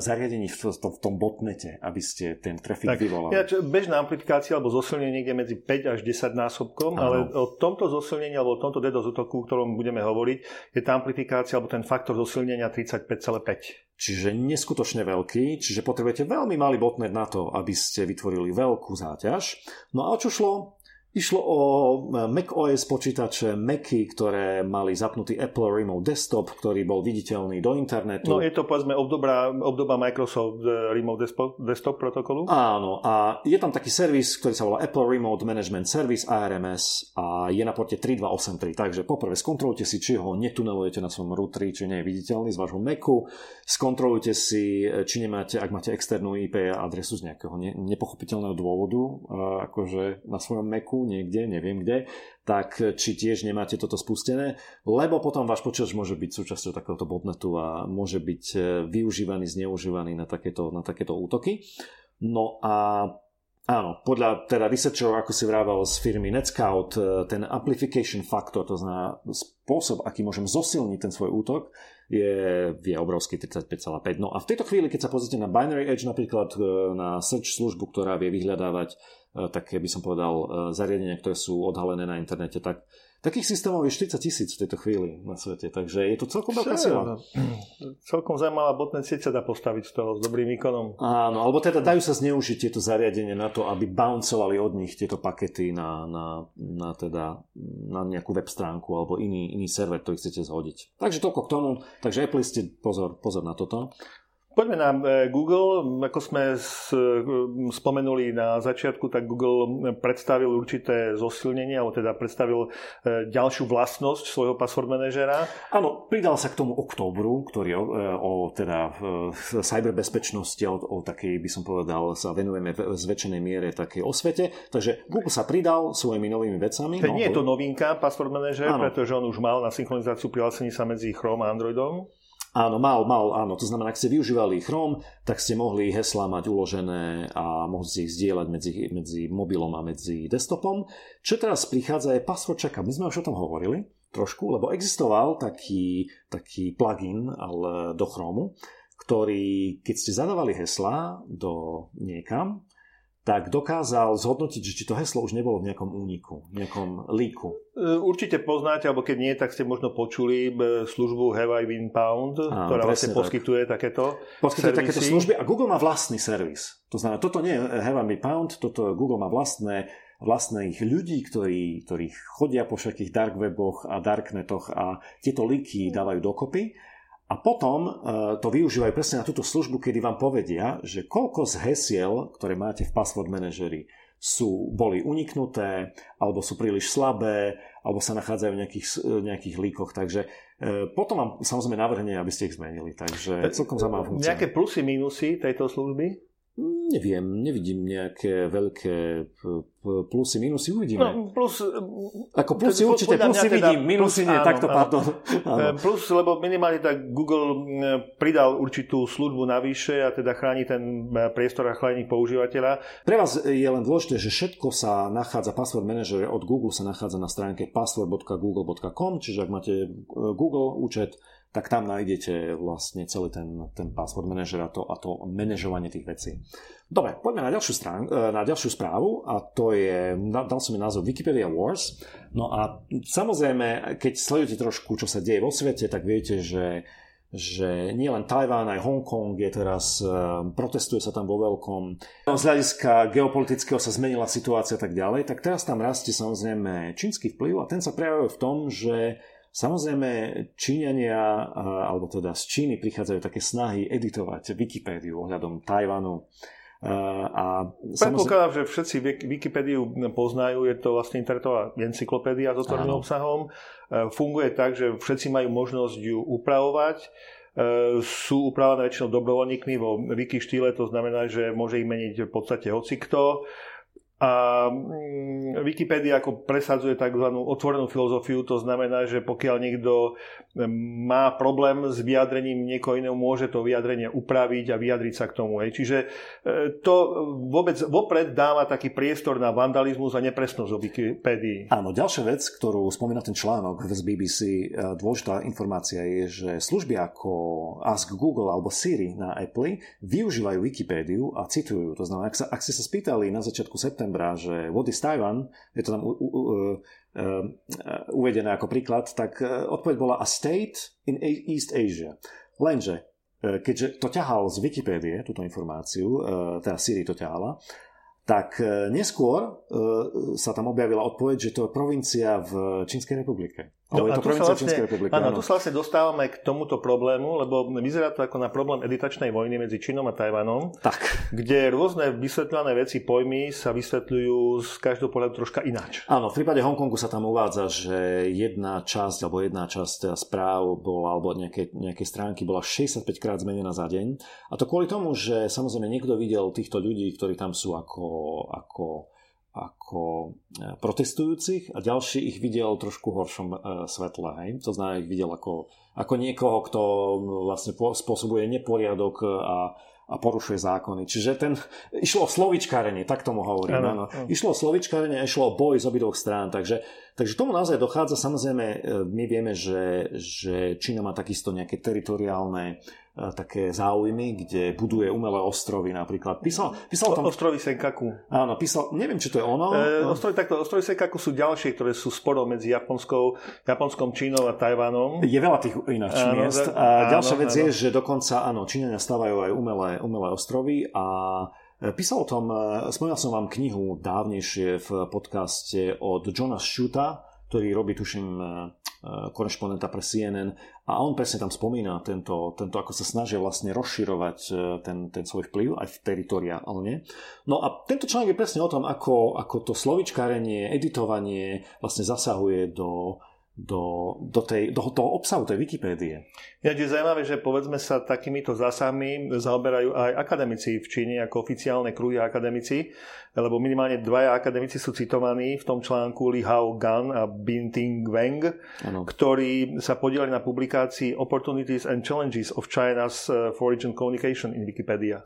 zariadení v tom botnete, aby ste ten trafik vyvolali. Ja, bežná amplifikácia alebo zosilnenie niekde medzi päť až desať násobkom, ano. Ale o tomto zosilnení alebo o tomto DDoS útoku, o ktorom budeme hovoriť, je tá amplifikácia alebo ten faktor zosilnenia tridsaťpäť celá päť. Čiže neskutočne veľký, čiže potrebujete veľmi malý botnet na to, aby ste vytvorili veľkú záťaž. No a o čo šlo? Išlo o macOS počítače, Macy, ktoré mali zapnutý Apple Remote Desktop, ktorý bol viditeľný do internetu. No je to, povedzme, obdoba, obdoba Microsoft Remote Desktop protokolu? Áno, a je tam taký servis, ktorý sa volá Apple Remote Management Service, A R M S, a je na porte tri dva osem tri. Takže poprvé skontrolujte si, či ho netunelujete na svojom routeri, či nie je viditeľný z vášho Macu. Skontrolujte si, či nemáte, ak máte externú í pé adresu z nejakého nepochopiteľného dôvodu, akože na svojom Macu, niekde, neviem kde, tak či tiež nemáte toto spustené, lebo potom váš počítač môže byť súčasťou takéhoto botnetu a môže byť využívaný, zneužívaný na takéto, na takéto útoky. No a áno, podľa teda researcherov, ako si vraval z firmy NetScout, ten amplification factor, to znamená spôsob, aký môžem zosilniť ten svoj útok, je, je obrovský tridsaťpäť celá päť. No a v tejto chvíli, keď sa pozrite na Binary Edge, napríklad na search službu, ktorá vie vyhľadávať také, by som povedal, zariadenia, ktoré sú odhalené na internete, tak takých systémov je štyridsať tisíc v tejto chvíli na svete, takže je to celkom veľká sila. Celkom zaujímavá botnet sieť sa dá postaviť z toho s dobrým výkonom. Áno, alebo teda dajú sa zneužiť tieto zariadenia na to, aby bouncovali od nich tieto pakety na, na, na, teda, na nejakú web stránku alebo iný, iný server, ktorý chcete zhodiť. Takže toľko k tomu, takže Apple ste pozor, pozor na toto. Poďme na Google. Ako sme spomenuli na začiatku, tak Google predstavil určité zosilnenie, alebo teda predstavil ďalšiu vlastnosť svojho password manažera. Áno, pridal sa k tomu októbru, ktorý o, o teda cyberbezpečnosti, o, o takej, by som povedal, sa venujeme v zväčšenej miere takej osvete. Takže Google sa pridal svojimi novými vecami. Teď nie je to novinka, password manažer, pretože on už mal na synchronizáciu prihlásení sa medzi Chrome a Androidom. Áno, mal, mal, áno. To znamená, ak ste využívali Chrome, tak ste mohli heslá mať uložené a mohli ste ich zdieľať medzi, medzi mobilom a medzi desktopom. Čo teraz prichádza je password checker. My sme už o tom hovorili trošku, lebo existoval taký, taký plugin ale do Chromu, ktorý, keď ste zadávali heslá do niekam, tak dokázal zhodnotiť, či to heslo už nebolo v nejakom úniku, v nejakom líku. Určite poznáte, alebo keď nie, tak ste možno počuli službu Have I Been Pwned, ktorá vlastne poskytuje tak. takéto Poskytuje servisy. takéto služby a Google má vlastný servis. To znamená, toto nie je Have I Been Pwned, toto Google má vlastné, vlastných ľudí, ktorí, ktorí chodia po všetkých dark weboch a darknetoch a tieto líky dávajú dokopy. A potom to využívajú presne na túto službu, kedy vám povedia, že koľko z hesiel, ktoré máte v password manažeri, sú, boli uniknuté, alebo sú príliš slabé, alebo sa nachádzajú v nejakých, nejakých líkoch. Takže potom vám samozrejme navrhne, aby ste ich zmenili. Takže celkom zaujímavá funkcia. Nejaké plusy, mínusy tejto služby? Neviem, nevidím nejaké veľké plusy, minusy, uvidíme. No, plus, ako plusy plus, určite, plusy teda, vidím, minusy nie, áno, takto áno. pardon. Áno. Plus, lebo minimálne tak Google pridal určitú službu navyše a teda chráni ten priestor a chráni používateľa. Pre vás je len dôležité, že všetko sa nachádza, password manager od Google sa nachádza na stránke password dot google dot com, čiže ak máte Google účet, tak tam nájdete vlastne celý ten, ten password manažer a to, a to manažovanie tých vecí. Dobre, poďme na ďalšiu, strán, na ďalšiu správu a to je, dal som jej názov Wikipedia Wars. No a samozrejme, keď sledujete trošku, čo sa deje vo svete, tak viete, že že nielen Tajván, aj Hongkong je teraz, protestuje sa tam vo veľkom. Z hľadiska geopolitického sa zmenila situácia a tak ďalej, tak teraz tam rastie samozrejme čínsky vplyv a ten sa prejavuje v tom, že samozrejme Číňania, alebo teda z Číny prichádzajú také snahy editovať Wikipédiu ohľadom Tajvanu. A predpokladám, samozrejme, že všetci Wikipédiu poznajú, je to vlastne internetová encyklopédia s otvoreným obsahom. Funguje tak, že všetci majú možnosť ju upravovať. Sú upravené väčšinou dobrovoľníkmi vo wiki štýle, to znamená, že môže ich meniť v podstate hocikto. A Wikipédia ako presadzuje tzv. Otvorenú filozofiu, to znamená, že pokiaľ niekto má problém s vyjadrením niekoho iného, môže to vyjadrenie upraviť a vyjadriť sa k tomu. Čiže to vôbec vopred dáva taký priestor na vandalizmus a nepresnosť o Wikipédii. Áno, ďalšia vec, ktorú spomína ten článok z bé bé cé, dôležitá informácia je, že služby ako Ask Google alebo Siri na Apple využívajú Wikipédiu a citujú. To znamená, ak, sa, ak ste sa spýtali na začiatku septembra, že what is Taiwan, je to tam u, u, u, uh, uh, uvedené ako príklad, tak odpoveď bola a state in East Asia. Lenže, keďže to ťahal z Wikipédie, túto informáciu, teda Siri to ťahala, tak neskôr sa tam objavila odpoveď, že to je provincia v Čínskej republike. No, je to provincia vlastne, Čínskej republiky. Áno, tu sa vlastne dostávame k tomuto problému, lebo vyzerá to ako na problém editačnej vojny medzi Čínom a Tajvanom, tak, kde rôzne vysvetľané veci, pojmy sa vysvetľujú z každého pohľadu troška ináč. Áno, v prípade Hongkongu sa tam uvádza, že jedna časť alebo jedna časť správ bola, alebo nejakej, nejakej stránky bola šesťdesiatpäť krát zmenená za deň. A to kvôli tomu, že samozrejme niekto videl týchto ľudí, ktorí tam sú ako... ako ako protestujúcich a ďalší ich videl trošku horšom svetle. Hej? To znamená, ich videl ako, ako niekoho, kto vlastne spôsobuje neporiadok a, a porušuje zákony. Čiže ten, išlo o slovičkárenie, tak tomu hovorím. Ano, ano. Išlo o slovičkárenie a išlo o boj z obidvoch strán. Takže, takže tomu naozaj dochádza. Samozrejme, my vieme, že, že Čína má takisto nejaké teritoriálne také záujmy, kde buduje umelé ostrovy napríklad. Písal, písal tam... Ostrovy Senkaku. Áno, písal, neviem, či to je ono. E, ostrovy, takto, ostrovy Senkaku sú ďalšie, ktoré sú sporov medzi Japonskou, Japonskom, Čínou a Tajvanom. Je veľa tých ináč miest. A áno, ďalšia vec áno. je, že dokonca, áno, Číňania stavajú aj umelé, umelé ostrovy a písal o tom, spomínal som vám knihu dávnejšie v podcaste od Johna Shuta, ktorý robí, tuším, korešpondenta pre C N N a on presne tam spomína tento, tento ako sa snažia vlastne rozširovať ten, ten svoj vplyv aj v teritoriálne. No a tento článok je presne o tom, ako, ako to slovičkárenie, editovanie vlastne zasahuje do, do, do, tej, do toho obsahu tej Wikipédie. Ja je zaujímavé, že povedzme sa takýmito zásahmi zaoberajú aj akademici v Číne ako oficiálne kruhy akademici, lebo minimálne dvaja akademici sú citovaní v tom článku Li Hao Gan a Bin Ting Wang, ano. Ktorí sa podielali na publikácii Opportunities and Challenges of China's Foreign Communication in Wikipedia.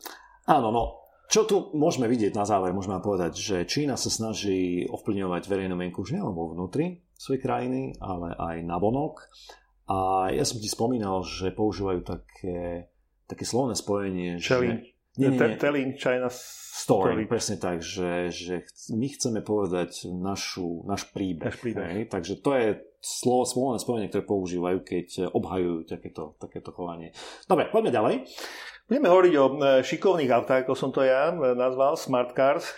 Áno, no. Čo tu môžeme vidieť na záver? Môžeme povedať, že Čína sa snaží ovplyvňovať verejnú mienku už nielen vo vnútri svojej krajiny, ale aj navonok. A ja som ti spomínal, že používajú také, také slovné spojenie, že... Nie, nie, nie. Telling China story. story. Presne tak, že, že my chceme povedať našu, náš príbeh. Náš príbeh. Hej? Takže to je slovo, slovné spojenie, ktoré používajú, keď obhajujú takéto, takéto chovanie. Dobre, poďme ďalej. Budeme hovoriť o šikovných autách, ako som to ja nazval, smart cars.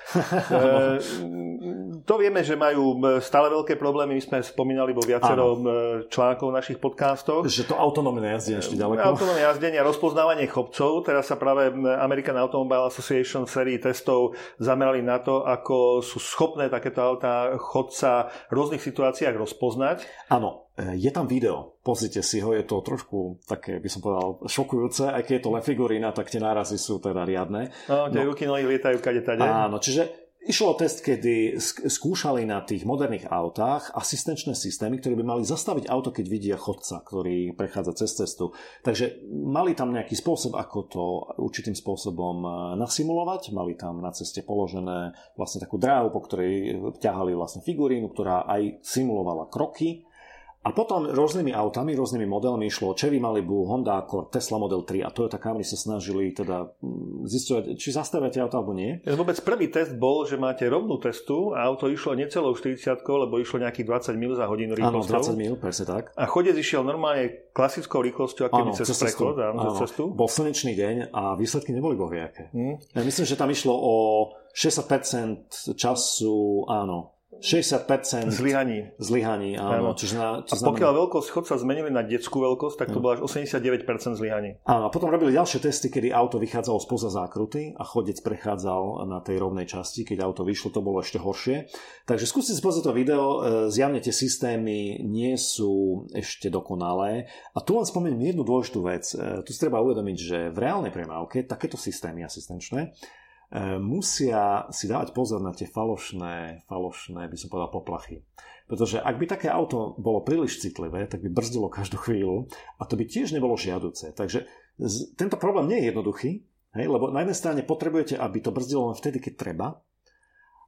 To vieme, že majú stále veľké problémy. My sme spomínali vo viacero článkov našich podcastoch. Že to autonómne jazdenie ešte ďaleko. Autonómne jazdenie a rozpoznávanie chodcov. Teraz sa práve American Automobile Association sérii testov zamerali na to, ako sú schopné takéto autá chodca v rôznych situáciách rozpoznať. Áno. Je tam video, pozrite si ho, je to trošku také, by som povedal, šokujúce, aj keď je to len figurína, tak tie nárazy sú teda riadne. No, tie ruky nohy lietajú kade tade. Áno, čiže... Išlo o test, kedy skúšali na tých moderných autách asistenčné systémy, ktoré by mali zastaviť auto, keď vidia chodca, ktorý prechádza cez cestu. Takže mali tam nejaký spôsob, ako to určitým spôsobom nasimulovať. Mali tam na ceste položené vlastne takú dráhu, po ktorej ťahali vlastne figurínu, ktorá aj simulovala kroky. A potom rôznymi autami, rôznymi modelmi išlo Chevy Malibu, Honda Accord, Tesla Model tri a Toyota Camry sa snažili teda zisťovať, či zastaviate auto alebo nie. Vôbec prvý test bol, že máte rovnú testu a auto išlo necelou štyridsiatkou, lebo išlo nejakých dvadsať mil za hodinu rýchlosťou. Áno, dvadsať mil, presne tak. A chodec išiel normálne klasickou rýchlosťou, akým cez prechod, áno, cez cestu. Bol slnečný deň a výsledky neboli bohviaké. Hm? Ja myslím, že tam išlo o šesťdesiat percent času, áno. šesťdesiat percent zlyhaní. Zlyhaní, áno. áno. Čiže na, a znamená... pokiaľ veľkosť chodca zmenili na detskú veľkosť, tak to bola až osemdesiatdeväť percent zlyhaní. Áno, a potom robili ďalšie testy, kedy auto vychádzalo spoza zákruty a chodec prechádzal na tej rovnej časti, keď auto vyšlo, to bolo ešte horšie. Takže skúste si pozrieť to video, zjavne tie systémy nie sú ešte dokonalé. A tu len spomeniem jednu dôležitú vec. Tu si treba uvedomiť, že v reálnej premávke takéto systémy asistenčné musia si dávať pozor na tie falošné, falošné, by som povedal, poplachy. Pretože ak by také auto bolo príliš citlivé, tak by brzdilo každú chvíľu a to by tiež nebolo žiaduce. Takže tento problém nie je jednoduchý, hej, lebo na jednej strane potrebujete, aby to brzdilo len vtedy, keď treba,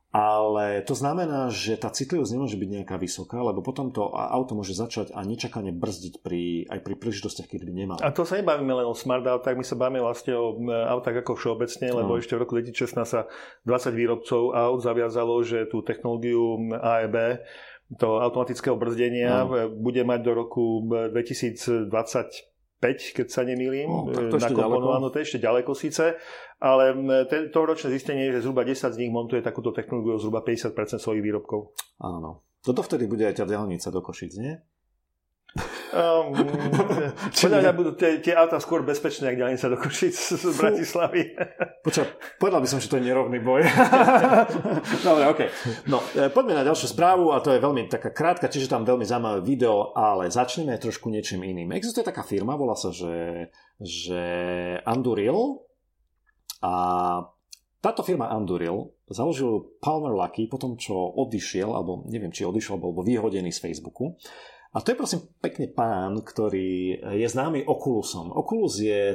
ale to znamená, že tá citlivosť nemôže byť nejaká vysoká, lebo potom to auto môže začať a nečakane brzdiť pri, aj pri príležitostiach, keď by nemal. A to sa nebavíme len o smart autách, my sa bavíme vlastne o autách ako všeobecne, lebo no. ešte v roku dvetisícšestnásť sa dvadsať výrobcov aut zaviazalo, že tú technológiu á é bé, to automatického brzdenia, no. bude mať do roku dvetisícdvadsaťpäť, keď sa nemýlim, no, nakomponované, to je ešte ďaleko síce, ale to ročné zistenie je, že zhruba desať z nich montuje takúto technológiu zhruba päťdesiat percent svojich výrobkov. Áno. Toto vtedy bude aj tá diaľnica do Košíc, nie? Um, podľa mňa budú tie, tie auta skôr bezpečné, jak diaľnica do Košíc z Bratislavy. Počkaj, povedal by som, že to je nerovný boj. Dobre, ok. No, poďme na ďalšiu správu a to je veľmi taká krátka, čiže tam veľmi zaujímavé video, ale začneme aj trošku niečím iným. Existuje taká firma, volá sa, že, že Anduril. A táto firma Anduril založil Palmer Luckey po tom, čo odišiel, alebo neviem, či odišiel, bol vyhodený z Facebooku. A to je prosím pekne pán, ktorý je známy Oculusom. Oculus je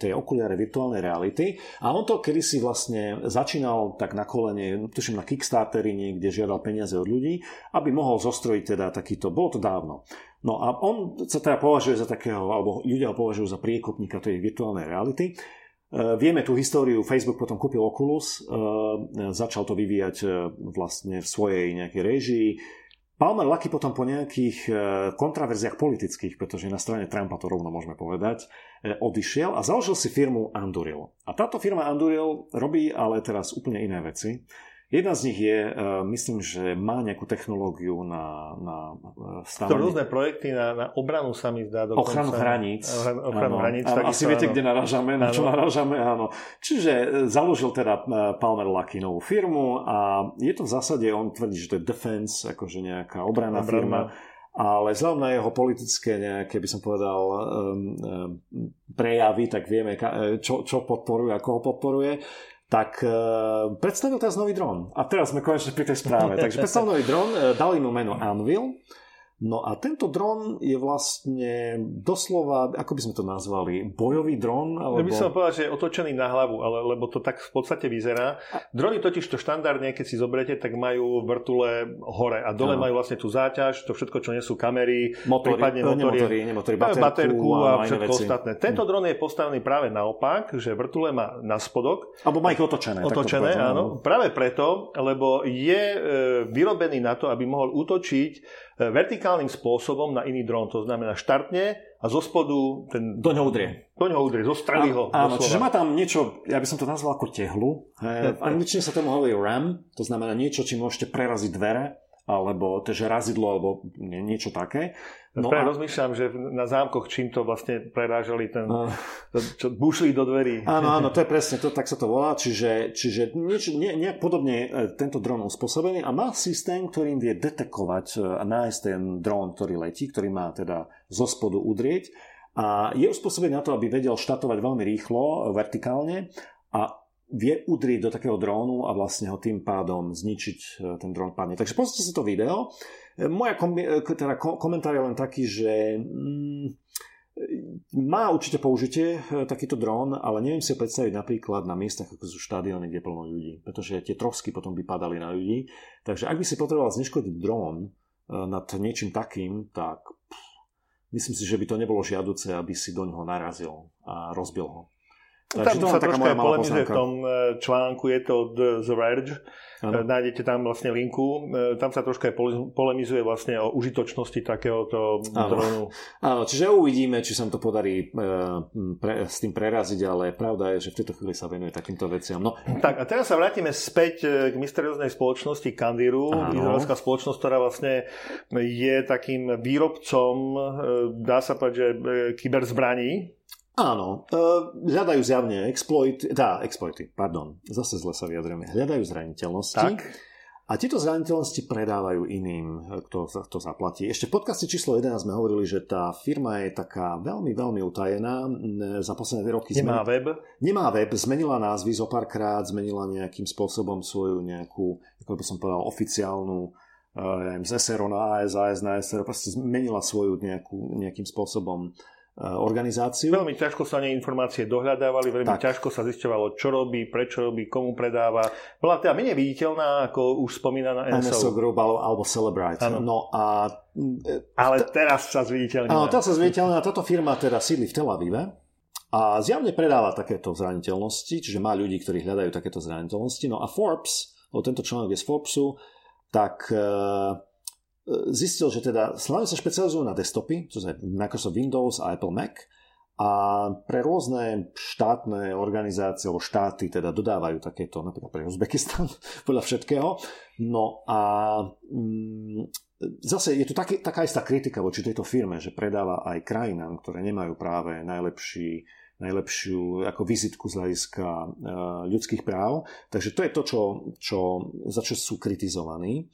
tie okuliare virtuálnej reality a on to kedysi vlastne začínal tak na kolene, tuším na Kickstarteri niekde, žiadal peniaze od ľudí, aby mohol zostrojiť teda takýto, bolo to dávno. No a on sa teda považuje za takého, alebo ľudia ho považujú za priekopníka tej virtuálnej reality. Vieme tú históriu, Facebook potom kúpil Oculus, začal to vyvíjať vlastne v svojej nejakej réžii. Palmer Luckey potom po nejakých kontraverziách politických, pretože na strane Trumpa to rovno môžeme povedať, odišiel a založil si firmu Anduril. A táto firma Anduril robí ale teraz úplne iné veci. Jedna z nich je, myslím, že má nejakú technológiu na, na stávanie. To rôzne projekty na, na obranu sa mi zdá dokonca. Ochranu hraníc. Ochranu hraníc. Asi viete, áno. Kde narážame, na čo narážame, áno. Čiže založil teda Palmer Luckey novú firmu a je to v zásade, on tvrdí, že to je defense, akože nejaká obranná firma. Ale vzhľadom na jeho politické nejaké, by som povedal, um, um, prejavy, tak vieme, čo, čo podporuje a koho podporuje. Tak e, predstavil teraz nový dron. A teraz sme konečne pri tej správe. Takže predstavil nový dron, e, dali mu meno Anvil. No a tento dron je vlastne doslova, ako by sme to nazvali, bojový dron? Alebo... Ja by som povedal, že je otočený na hlavu, ale, lebo to tak v podstate vyzerá. Drony totiž to štandardne, keď si zoberiete, tak majú vrtule hore a dole, no. Majú vlastne tú záťaž, to všetko, čo nesú kamery, motory, prípadne motory, nemotory, nemotory, baterku, baterku a, a všetko ostatné. Tento dron je postavený práve naopak, že vrtule má na spodok. Alebo má ich otočené. Otočené, áno. Práve preto, lebo je vyrobený na to, aby mohol útočiť vertikálnym spôsobom na iný dron. To znamená štartne a zo spodu ten... Do ňou udrie. Do ňou udrie, zostrelí ho. Áno, doslova. Čiže má tam niečo, ja by som to nazval ako tehlu. V angličtine sa tomu hovorí ram, to znamená niečo, čím môžete preraziť dvere, alebo teže razidlo, alebo niečo také. No a... Rozmýšľam, že na zámkoch čím to vlastne prerážali ten... A... Čo bušli do dverí. Áno, áno, to je presne to, tak sa to volá. Čiže, čiže niečo, nie, nejak podobne tento dron uspôsobený a má systém, ktorým vie detekovať a nájsť ten dron, ktorý letí, ktorý má teda zo spodu udrieť. A je uspôsobený na to, aby vedel štartovať veľmi rýchlo, vertikálne a vie udriť do takého drónu a vlastne ho tým pádom zničiť, ten drón padne. Takže pozrite si to video. Moja kombi- teda komentár je len taký, že mm, má určite použitie takýto drón, ale neviem si ho predstaviť napríklad na miestach, ako sú štadióny, kde plno ľudí, pretože tie trosky potom by padali na ľudí. Takže ak by si potreboval zneškodiť drón, nad niečím takým, tak pff, myslím si, že by to nebolo žiaduce, aby si do ňoho narazil a rozbil ho. Takže tam sa troška polemizuje v tom článku, je to od The Verge, ano. Nájdete tam vlastne linku, tam sa troška polemizuje vlastne o užitočnosti takéhoto drónu. Áno, čiže uvidíme, či sa to podarí pre, s tým preraziť, ale pravda je, že v tejto chvíli sa venuje takýmto veciam. No. Tak a teraz sa vrátime späť k mysterióznej spoločnosti Candiru, izraelská spoločnosť, ktorá vlastne je takým výrobcom, dá sa povedať, že kyberzbraní. Áno, hľadajú zjavne exploit, tá, exploity, pardon, zase zle sa vyjadrujeme, hľadajú zraniteľnosti tak. A tieto zraniteľnosti predávajú iným, kto to zaplatí. Ešte v podcaste číslo jedenásť sme hovorili, že tá firma je taká veľmi, veľmi utajená. Za posledné roky Nemá zmeni... web? Nemá web, zmenila názvy zo párkrát, zmenila nejakým spôsobom svoju nejakú, ako by som povedal, oficiálnu z es er o na á es, á es na es er o, proste zmenila svoju nejakú, nejakým spôsobom organizáciu. Veľmi ťažko sa nie informácie dohľadávali, veľmi tak. ťažko sa zisťovalo, čo robí, prečo robí, komu predáva. Bola teda menej viditeľná, ako už spomínaná en es o. en es o Group alebo Celebrite. Ano. No a... Ale teraz sa zviditeľná. Áno, teraz sa zviditeľná. Táto firma teda sídli v Tel Avive a zjavne predáva takéto zraniteľnosti, čiže má ľudí, ktorí hľadajú takéto zraniteľnosti. No a Forbes, o tento článok je z Forbesu, tak... zistil, že teda hlavne sa špecializujú na desktopy, čo je Microsoft Windows a Apple Mac, a pre rôzne štátne organizácie alebo štáty teda dodávajú takéto, napríklad pre Uzbekistan, podľa všetkého. No a mm, zase je tu taký, taká istá kritika voči tejto firme, že predáva aj krajinám, ktoré nemajú práve najlepší najlepšiu ako vizitku z hľadiska e, ľudských práv. Takže to je to, čo, čo, za čo sú kritizovaní.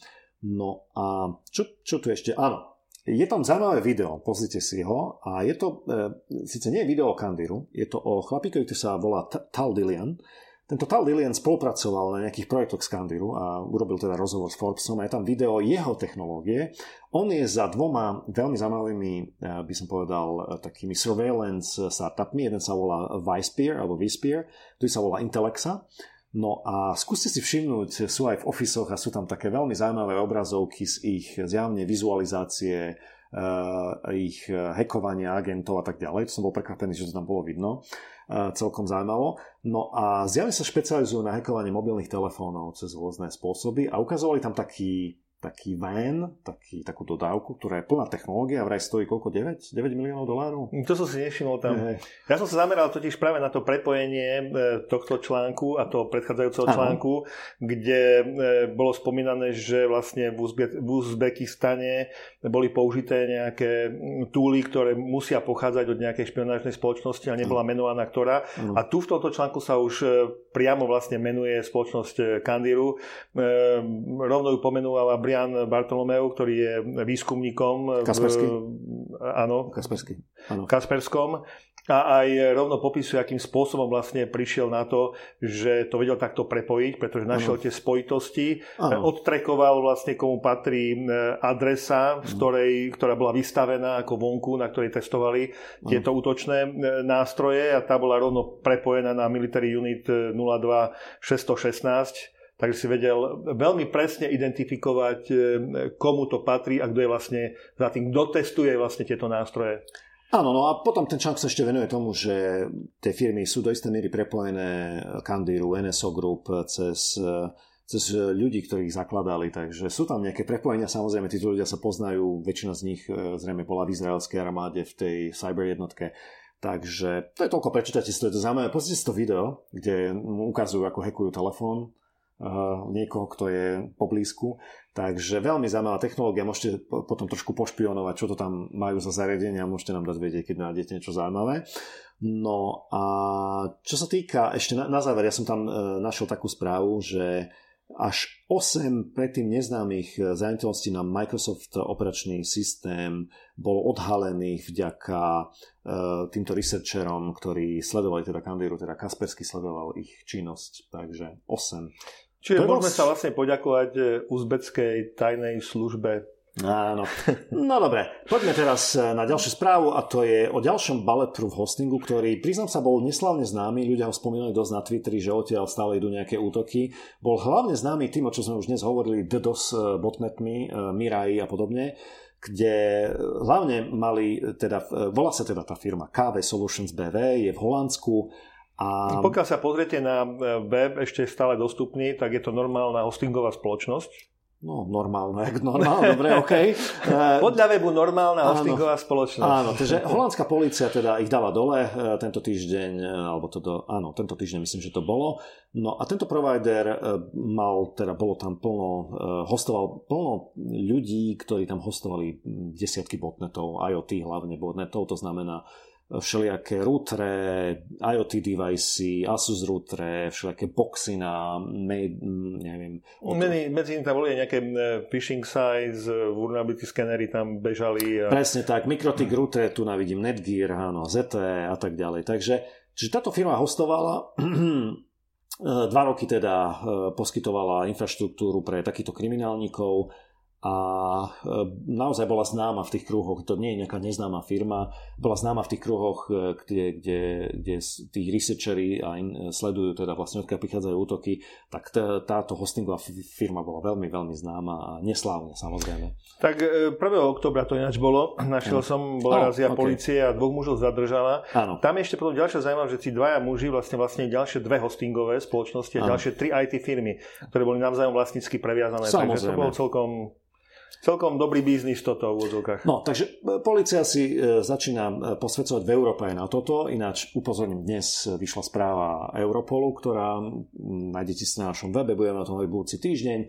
No a čo, čo tu ešte? Áno, je tam zaujímavé video, pozrite si ho. A je to, e, síce nie je video o Candiru, je to o chlapíkovi, ktorý sa volá Tal Dilian. Tento Tal Dilian spolupracoval na nejakých projektoch z Candiru a urobil teda rozhovor s Forbesom a je tam video jeho technológie. On je za dvoma veľmi zaujímavými, by som povedal, takými surveillance startupmi. Jeden sa volá Vispier, alebo Vispier, ktorý sa volá Intelexa. No a skúste si všimnúť, sú aj v officeoch a sú tam také veľmi zaujímavé obrazovky z ich zjavne vizualizácie, ich hackovania agentov a tak ďalej. To som bol prekvapený, že to tam bolo vidno. Celkom zaujímavo. No a zjavne sa špecializujú na hackovanie mobilných telefónov cez rôzne spôsoby a ukazovali tam taký, taký van, taký, takú dodávku, ktorá je plná technológie a vraj stojí koľko? deväť miliónov dolárov? To som si nevšimol tam. Je. Ja som sa zameral totiž práve na to prepojenie tohto článku a toho predchádzajúceho Aha. článku, kde bolo spomínané, že vlastne v, Uzbe- v Uzbekistane boli použité nejaké túly, ktoré musia pochádzať od nejakej špionážnej spoločnosti a nebola menovaná ktorá. Ano. A tu v tomto článku sa už priamo vlastne menuje spoločnosť Candiru. Rovno ju pomenúvala Brian Bartolomeu, ktorý je výskumníkom Kaspersky. V, áno, Kaspersky. Áno. Kasperskom. A aj rovno popisuje, akým spôsobom vlastne prišiel na to, že to vedel takto prepojiť, pretože našiel tie spojitosti, ano. Odtrackoval vlastne, komu patrí adresa, z ktorej, ktorá bola vystavená ako vonku, na ktorej testovali tieto ano. Útočné nástroje a tá bola rovno prepojená na Military Unit nula dva šesť jedna šesť. Takže si vedel veľmi presne identifikovať, komu to patrí a kto je vlastne za tým, kto testuje vlastne tieto nástroje. Áno, no a potom ten článok sa ešte venuje tomu, že tie firmy sú do istej miery prepojené Candiru, en es o Group cez, cez ľudí, ktorých zakladali. Takže sú tam nejaké prepojenia, samozrejme, títo ľudia sa poznajú, väčšina z nich zrejme bola v izraelskej armáde, v tej cyber jednotke. Takže to je toľko, prečítajte si to, je to zaujímavé. Pozrite si to video, kde ukazujú, ako hackujú telefón. Uh, niekoho, kto je poblízku. Takže veľmi zaujímavá technológia. Môžete po, potom trošku pošpionovať, čo to tam majú za zariadenia. Môžete nám dať vedieť, keď nájdete niečo zaujímavé. No a čo sa týka, ešte na, na záver, ja som tam uh, našiel takú správu, že až osem predtým neznámych zraniteľností na Microsoft operačný systém bolo odhalených vďaka uh, týmto researcherom, ktorí sledovali teda Candiru, teda Kaspersky sledoval ich činnosť. Takže osem. Čiže môžeme sa vlastne poďakovať uzbeckej tajnej službe Áno. No dobre, poďme teraz na ďalšiu správu a to je o ďalšom bulletproof hostingu, ktorý, priznám sa, bol neslavne známy, ľudia ho spomínali dosť na Twitteri, že odtiaľ stále idú nejaké útoky. Bol hlavne známy tým, o čo sme už dnes hovorili, DDoS botnetmi, Mirai a podobne, kde hlavne mali, teda, volá sa teda tá firma ká vé Solutions bé vé, je v Holandsku. A... Pokiaľ sa pozriete na web, ešte stále dostupný, tak je to normálna hostingová spoločnosť. No, normálne, normálne, dobre, OK. Podľa webu normálna hostingová spoločnosť. Áno, takže holandská polícia teda ich dala dole tento týždeň, alebo to do, áno, tento týždeň myslím, že to bolo. No a tento provider mal, teda bolo tam plno, hostoval plno ľudí, ktorí tam hostovali desiatky botnetov, IoT hlavne botnetov, to znamená všelijaké routere, IoT devicey, Asus routere, všelijaké boxy na made, neviem. Medzi, medzi nimi tam boli nejaké phishing size, vulnerability scannery tam bežali. A... Presne tak, mikrotik routere, tu navidím Netgear, áno, zet té é a tak ďalej. Takže, čiže táto firma hostovala, dva roky teda poskytovala infraštruktúru pre takýchto kriminálnikov, a naozaj bola známa v tých kruhoch, to nie je nejaká neznáma firma, bola známa v tých kruhoch, kde, kde, kde tí researcheri a in, sledujú, teda vlastne odkiaľ prichádzajú útoky, tak t- táto hostingová firma bola veľmi, veľmi známa a neslávna samozrejme. Tak prvého októbra to ináč bolo, našiel no. som, bola oh, razia okay. polície a dvoch mužov zadržala. Áno. Tam ešte potom ďalšia zaujímavá, že tí dvaja muži vlastne vlastne ďalšie dve hostingové spoločnosti a áno. ďalšie tri í té firmy, ktoré boli navzájom vlastnícky previazané. Samozrejme. Takže to bolo celkom... Celkom dobrý biznis toto v úvodzovkách. No, takže polícia si e, začína posvedcovať v Európe aj na toto. Ináč upozorním, dnes vyšla správa Europolu, ktorá m, nájdete si na našom webe, budeme o tom hovoriť budúci týždeň, e,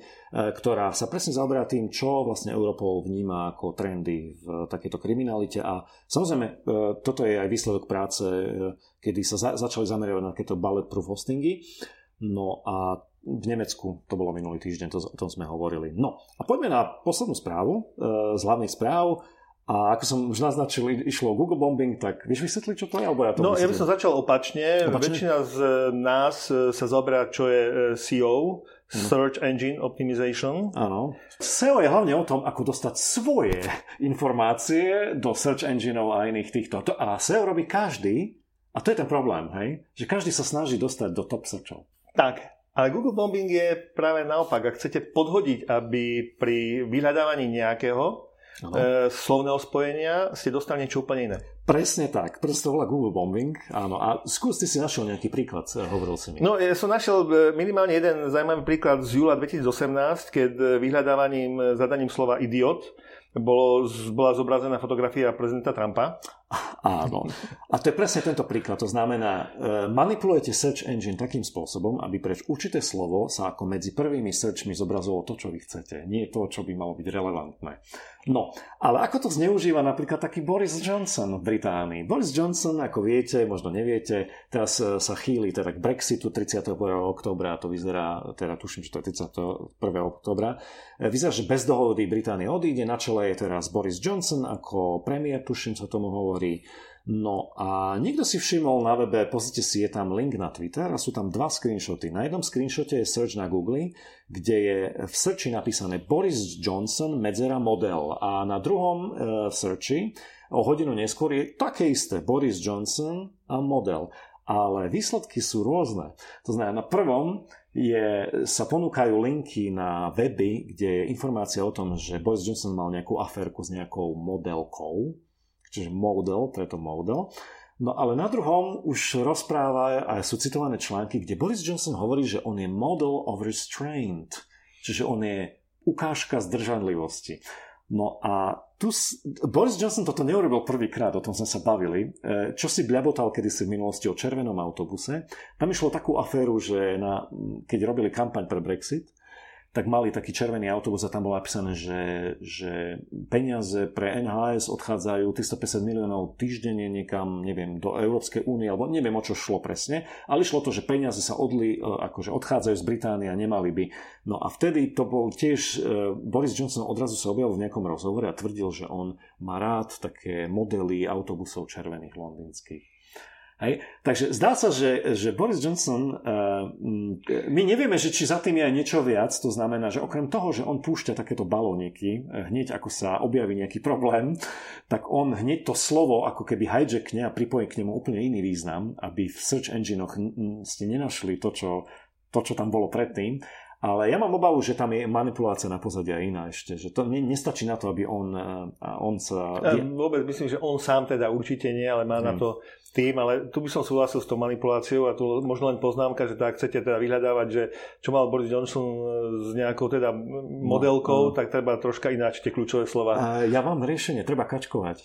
ktorá sa presne zaoberá tým, čo vlastne Europol vníma ako trendy v takejto kriminalite. A samozrejme, e, toto je aj výsledok práce, e, kedy sa za, začali zameriavať na takéto bulletproof hostingy. No a v Nemecku, to bolo minulý týždeň, to, o tom sme hovorili. No a poďme na poslednú správu e, z hlavných správ. A ako som už naznačil, išlo o Google Bombing, tak vieš vysvetliť, čo to je? Alebo ja to no, myslím? Ja by som začal opačne. opačne. Väčšina z nás sa zoberá, čo je es í ó, Search Engine Optimization. Áno. es í ó je hlavne o tom, ako dostať svoje informácie do search engineov a iných týchto. A es í ó robí každý, a to je ten problém, hej? Že každý sa snaží dostať do top searchov. Tak. Ale Google Bombing je práve naopak. Ak chcete podhodiť, aby pri vyhľadávaní nejakého e, slovného spojenia ste dostali niečo úplne iné. Presne tak. Proste to volá Google Bombing. Áno. A skús, ty si našiel nejaký príklad, hovoril si mi. No, ja som našiel minimálne jeden zaujímavý príklad z júla dvetisíc osemnásť, keď vyhľadávaním, zadaním slova idiot bolo, bola zobrazená fotografia prezidenta Trumpa. Áno. A to je presne tento príklad. To znamená, manipulujete search engine takým spôsobom, aby preč určité slovo sa ako medzi prvými searchmi zobrazovalo to, čo vy chcete. Nie to, čo by malo byť relevantné. No, ale ako to zneužíva napríklad taký Boris Johnson v Británii? Boris Johnson, ako viete, možno neviete, teraz sa chýli teda k Brexitu tridsiateho prvého októbra, to vyzerá, teda tuším, že to je tridsiateho prvého októbra. Vyzerá, že bez dohody Británia odíde, na čele je teraz Boris Johnson ako premiér, tuším, sa tomu hovorí. No a niekto si všimol na webe, pozrite si, je tam link na Twitter a sú tam dva screenshoty. Na jednom screenshote je search na Google, kde je v searchi napísané Boris Johnson medzera model a na druhom e, searchi o hodinu neskôr je také isté Boris Johnson a model. Ale výsledky sú rôzne. To znamená, na prvom je, sa ponúkajú linky na weby, kde je informácia o tom, že Boris Johnson mal nejakú aférku s nejakou modelkou, čiže model, to je to model. No ale na druhom už rozpráva a sú citované články, kde Boris Johnson hovorí, že on je model of restraint, čiže on je ukážka zdržanlivosti. No a tu Boris Johnson toto neurobil prvýkrát, o tom sme sa bavili. Čo si bľabotal kedysi v minulosti o červenom autobuse. Tam išlo takú aféru, že na, keď robili kampaň pre Brexit, tak mali taký červený autobus a tam bolo napísané, že, že peniaze pre en há es odchádzajú tristopäťdesiat miliónov týždenne niekam, neviem, do Európskej únie, alebo neviem, o čo šlo presne, ale išlo to, že peniaze sa odli, akože odchádzajú z Británie a nemali by. No a vtedy to bol tiež, Boris Johnson odrazu sa objavil v nejakom rozhovore a tvrdil, že on má rád také modely autobusov červených londýnskych. Hej. Takže zdá sa, že, že Boris Johnson, uh, my nevieme, že či za tým je aj niečo viac, to znamená, že okrem toho, že on púšťa takéto balóniky, hneď ako sa objaví nejaký problém, tak on hneď to slovo ako keby hijackne a pripojí k nemu úplne iný význam, aby v search engine-och ste nenašli to, čo, to, čo tam bolo predtým. Ale ja mám obavu, že tam je manipulácia na pozadí aj iná ešte. Že to ne, nestačí na to, aby on, on sa... Ja vôbec myslím, že on sám teda určite nie, ale má hmm. na to tým. Ale tu by som súhlasil s tou manipuláciou a tu možno len poznámka, že tak chcete teda vyhľadávať, že čo mal Boris Johnson s nejakou teda modelkou, no, no. tak treba troška ináč tie kľúčové slova. Ja mám riešenie, treba kačkovať.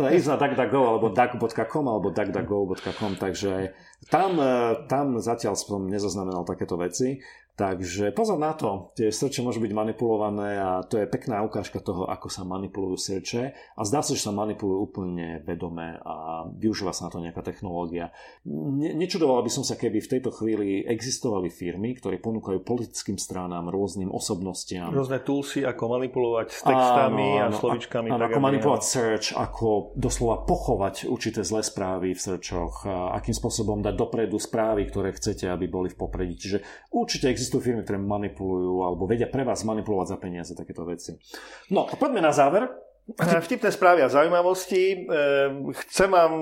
To je ísť na DuckDuckGo alebo duck bodka com alebo duck duck go bodka com, takže tam, tam zatiaľ som nezaznamenal takéto veci. Takže pozor na to, tie searche môžu byť manipulované a to je pekná ukážka toho, ako sa manipulujú searche a zdá sa, že sa manipulujú úplne vedome a využíva sa na to nejaká technológia. Ne- nečudoval by som sa, keby v tejto chvíli existovali firmy, ktoré ponúkajú politickým stranám, rôznym osobnostiam. Rôzne toolsy, ako manipulovať s textami áno, áno, a slovičkami. Áno, tak, ako manipulovať áno. search, ako doslova pochovať určité zlé správy v searchoch, akým spôsobom dať dopredu správy, ktoré chcete, aby boli v popredí. Čiže určite existujú sú firmy, ktoré manipulujú alebo vedia pre vás manipulovať za peniaze takéto veci. No, poďme na záver. Vtipné správy a zaujímavosti. Chcem vám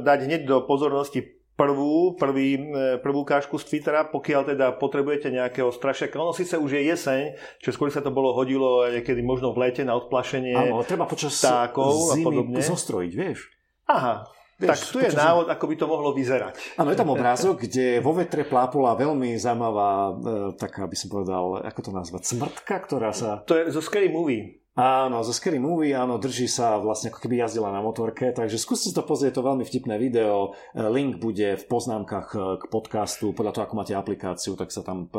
dať hneď do pozornosti prvú, prvý, prvú kážku z Twittera, pokiaľ teda potrebujete nejakého strašiaka. Ono síce už je jeseň, čo skôr sa to bolo hodilo niekedy možno v lete na odplašenie. Áno, treba počas zimy zostrojiť, vieš? Aha. Vieš, tak tu je počasný návod, ako by to mohlo vyzerať. Áno, je tam obrázok, kde vo vetre plápula veľmi zaujímavá, e, taká by som povedal, ako to nazvať, smrtka, ktorá sa... To je zo Scary Movie. Áno, zo Scary Movie, áno, drží sa vlastne, ako keby jazdila na motorke, takže skúste to pozrieť, to veľmi vtipné video, link bude v poznámkach k podcastu, podľa toho, ako máte aplikáciu, tak sa tam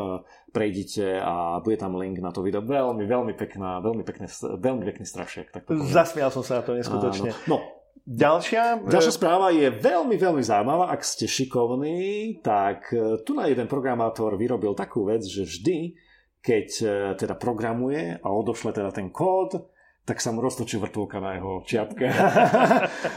prejdite a bude tam link na to video. Veľmi, veľmi pekná, veľmi pekný, veľmi pekný strašiek. Zasmial som sa na to neskutočne. Áno. No, Ďalšia... Ďalšia správa je veľmi, veľmi zaujímavá. Ak ste šikovní, tak tu na jeden programátor vyrobil takú vec, že vždy, keď teda programuje a odošle teda ten kód, tak sa mu roztočí vrtulka na jeho čiapke.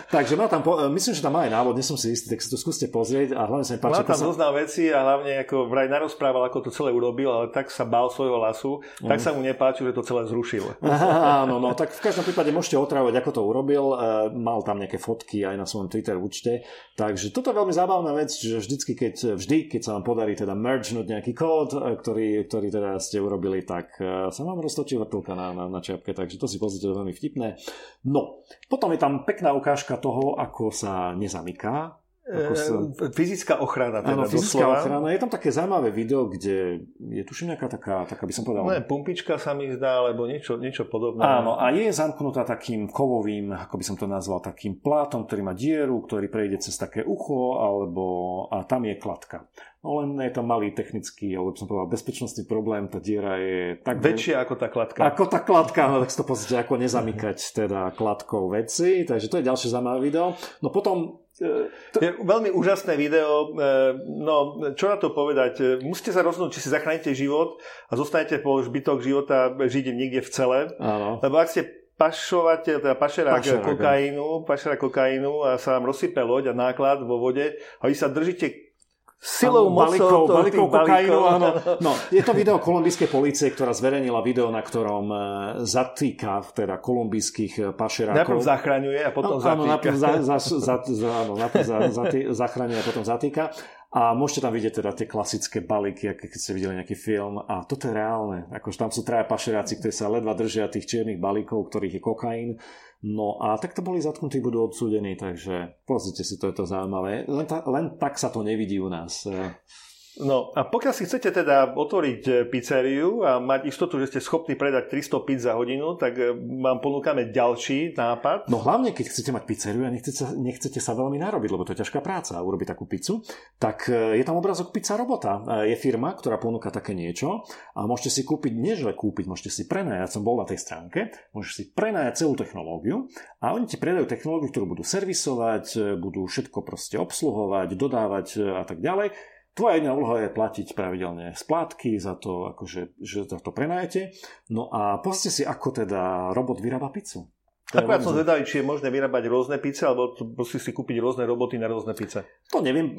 Takže má tam, po... myslím, že tam má aj návod, nie som si istý, tak si to skúste pozrieť a hlavne sa mi páči. Má tam rôzna veci a hlavne ako vraj narozprával, ako to celé urobil, ale tak sa bál svojho lasu, mm. tak sa mu nepáči, že to celé zrušil. Aha, áno, no, tak v každom prípade môžete otrávať, ako to urobil. Mal tam nejaké fotky aj na svojom Twitter účte. Takže toto je veľmi zábavná vec, že vždycky, keď, vždy, keď sa vám podarí teda mergenúť nejaký kód, ktorý, ktorý teda ste urobili, tak sa vám roztočí vrtulka na, na, na čiapke, takže to si pozrite. To je veľmi vtipné. No, potom je tam pekná ukážka toho, ako sa nezamyká. Ako sa... Fyzická ochrana. Teda áno, fyzická doslova. ochrana. Je tam také zaujímavé video, kde je tuším nejaká taká, taká by som povedal... Ne, pumpička sa mi zdá, alebo niečo, niečo podobné. Áno, a je zamknutá takým kovovým, ako by som to nazval, takým plátom, ktorý má dieru, ktorý prejde cez také ucho, alebo... A tam je kladka. No len je tam malý technický, alebo som povedal, bezpečnostný problém, tá diera je tak... Väčšia ako tá kladka. Ako tá kladka, no tak si to pozrite, ako nezamykať teda kladkou veci, takže to je ďalšie zaujímavé video. No potom... To... Je veľmi úžasné video, no čo na to povedať, musíte sa rozhodnúť, či si zachránite život a zostanete po zbytok života žiť niekde v cele, áno. Lebo ak ste... pašovateľ, teda pašerák kokainu, pašerák kokainu a sa vám rozsype loď a náklad vo vode a vy sa držíte silou mocou balikou kokainu. No, je to video kolumbijskej polície, ktorá zverejnila video, na ktorom zatýka teda kolumbijských pašerákov. Najprv zachraňuje a potom zatýka. Áno, najprv zachraňuje a potom zatýka. A môžete tam vidieť teda tie klasické balíky, keď ste videli nejaký film. A toto je reálne. Akože tam sú traja pašeráci, ktorí sa ledva držia tých čiernych balíkov, ktorých je kokain. No a takto boli zatknutí, budú odsúdení. Takže pozrite si, to je to zaujímavé. Len, ta, len tak sa to nevidí u nás. No a pokiaľ si chcete teda otvoriť pizzeriu a mať istotu, že ste schopní predať tristo pizz za hodinu, tak vám ponúkame ďalší nápad. No hlavne, keď chcete mať pizzeriu a nechcete sa, nechcete sa veľmi narobiť, lebo to je ťažká práca urobiť takú pizzu, tak je tam obrázok Pizza Robota. Je firma, ktorá ponúka také niečo a môžete si kúpiť, nežle kúpiť, môžete si prenajať, som bol na tej stránke, môžete si prenajať celú technológiu a oni ti predajú technológiu, ktorú budú servisovať, budú všetko proste obsluhovať, dodávať a tak ďalej. Tvoja jedna úloha je platiť pravidelne splátky za to, akože, že to prenajete. No a pozrite si, ako teda robot vyrába pizzu. Akorát som zvedavý, či je možné vyrábať rôzne píce, alebo proste si kúpiť rôzne roboty na rôzne píce. To neviem.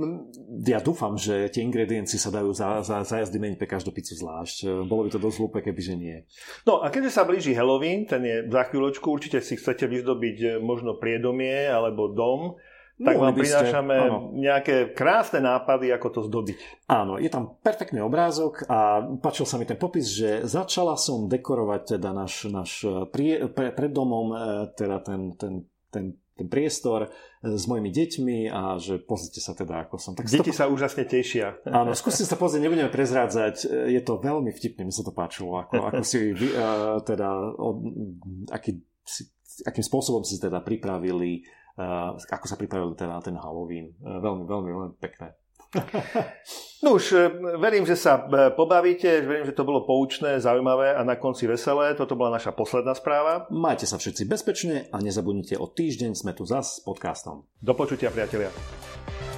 Ja dúfam, že tie ingrediencie sa dajú za, za, za jazdy meniť pre každú pícu zvlášť. Bolo by to dosť hlúpe, kebyže nie. No a keďže sa blíži Halloween, ten je za chvíľočku, určite si chcete vyzdobiť možno priedomie alebo dom, tak vám prinášame ste, nejaké krásne nápady, ako to zdobiť. Áno, je tam perfektný obrázok a páčil sa mi ten popis, že začala som dekorovať teda náš, náš prie, pre, pred domom, teda ten, ten, ten, ten priestor s mojimi deťmi a že pozrite sa teda, ako som. Tak deti to... sa úžasne tešia. Áno, skúste sa pozrieť, nebudeme prezrádzať. Je to veľmi vtipné, mi sa to páčilo, ako, ako si teda, od, aký, akým spôsobom si teda pripravili Uh, ako sa pripravili teda na ten Halloween. Uh, veľmi, veľmi, veľmi pekné. No už, verím, že sa pobavíte, verím, že to bolo poučné, zaujímavé a na konci veselé. Toto bola naša posledná správa. Majte sa všetci bezpečne a nezabudnite, o týždeň sme tu zas s podcastom. Do počutia, priatelia.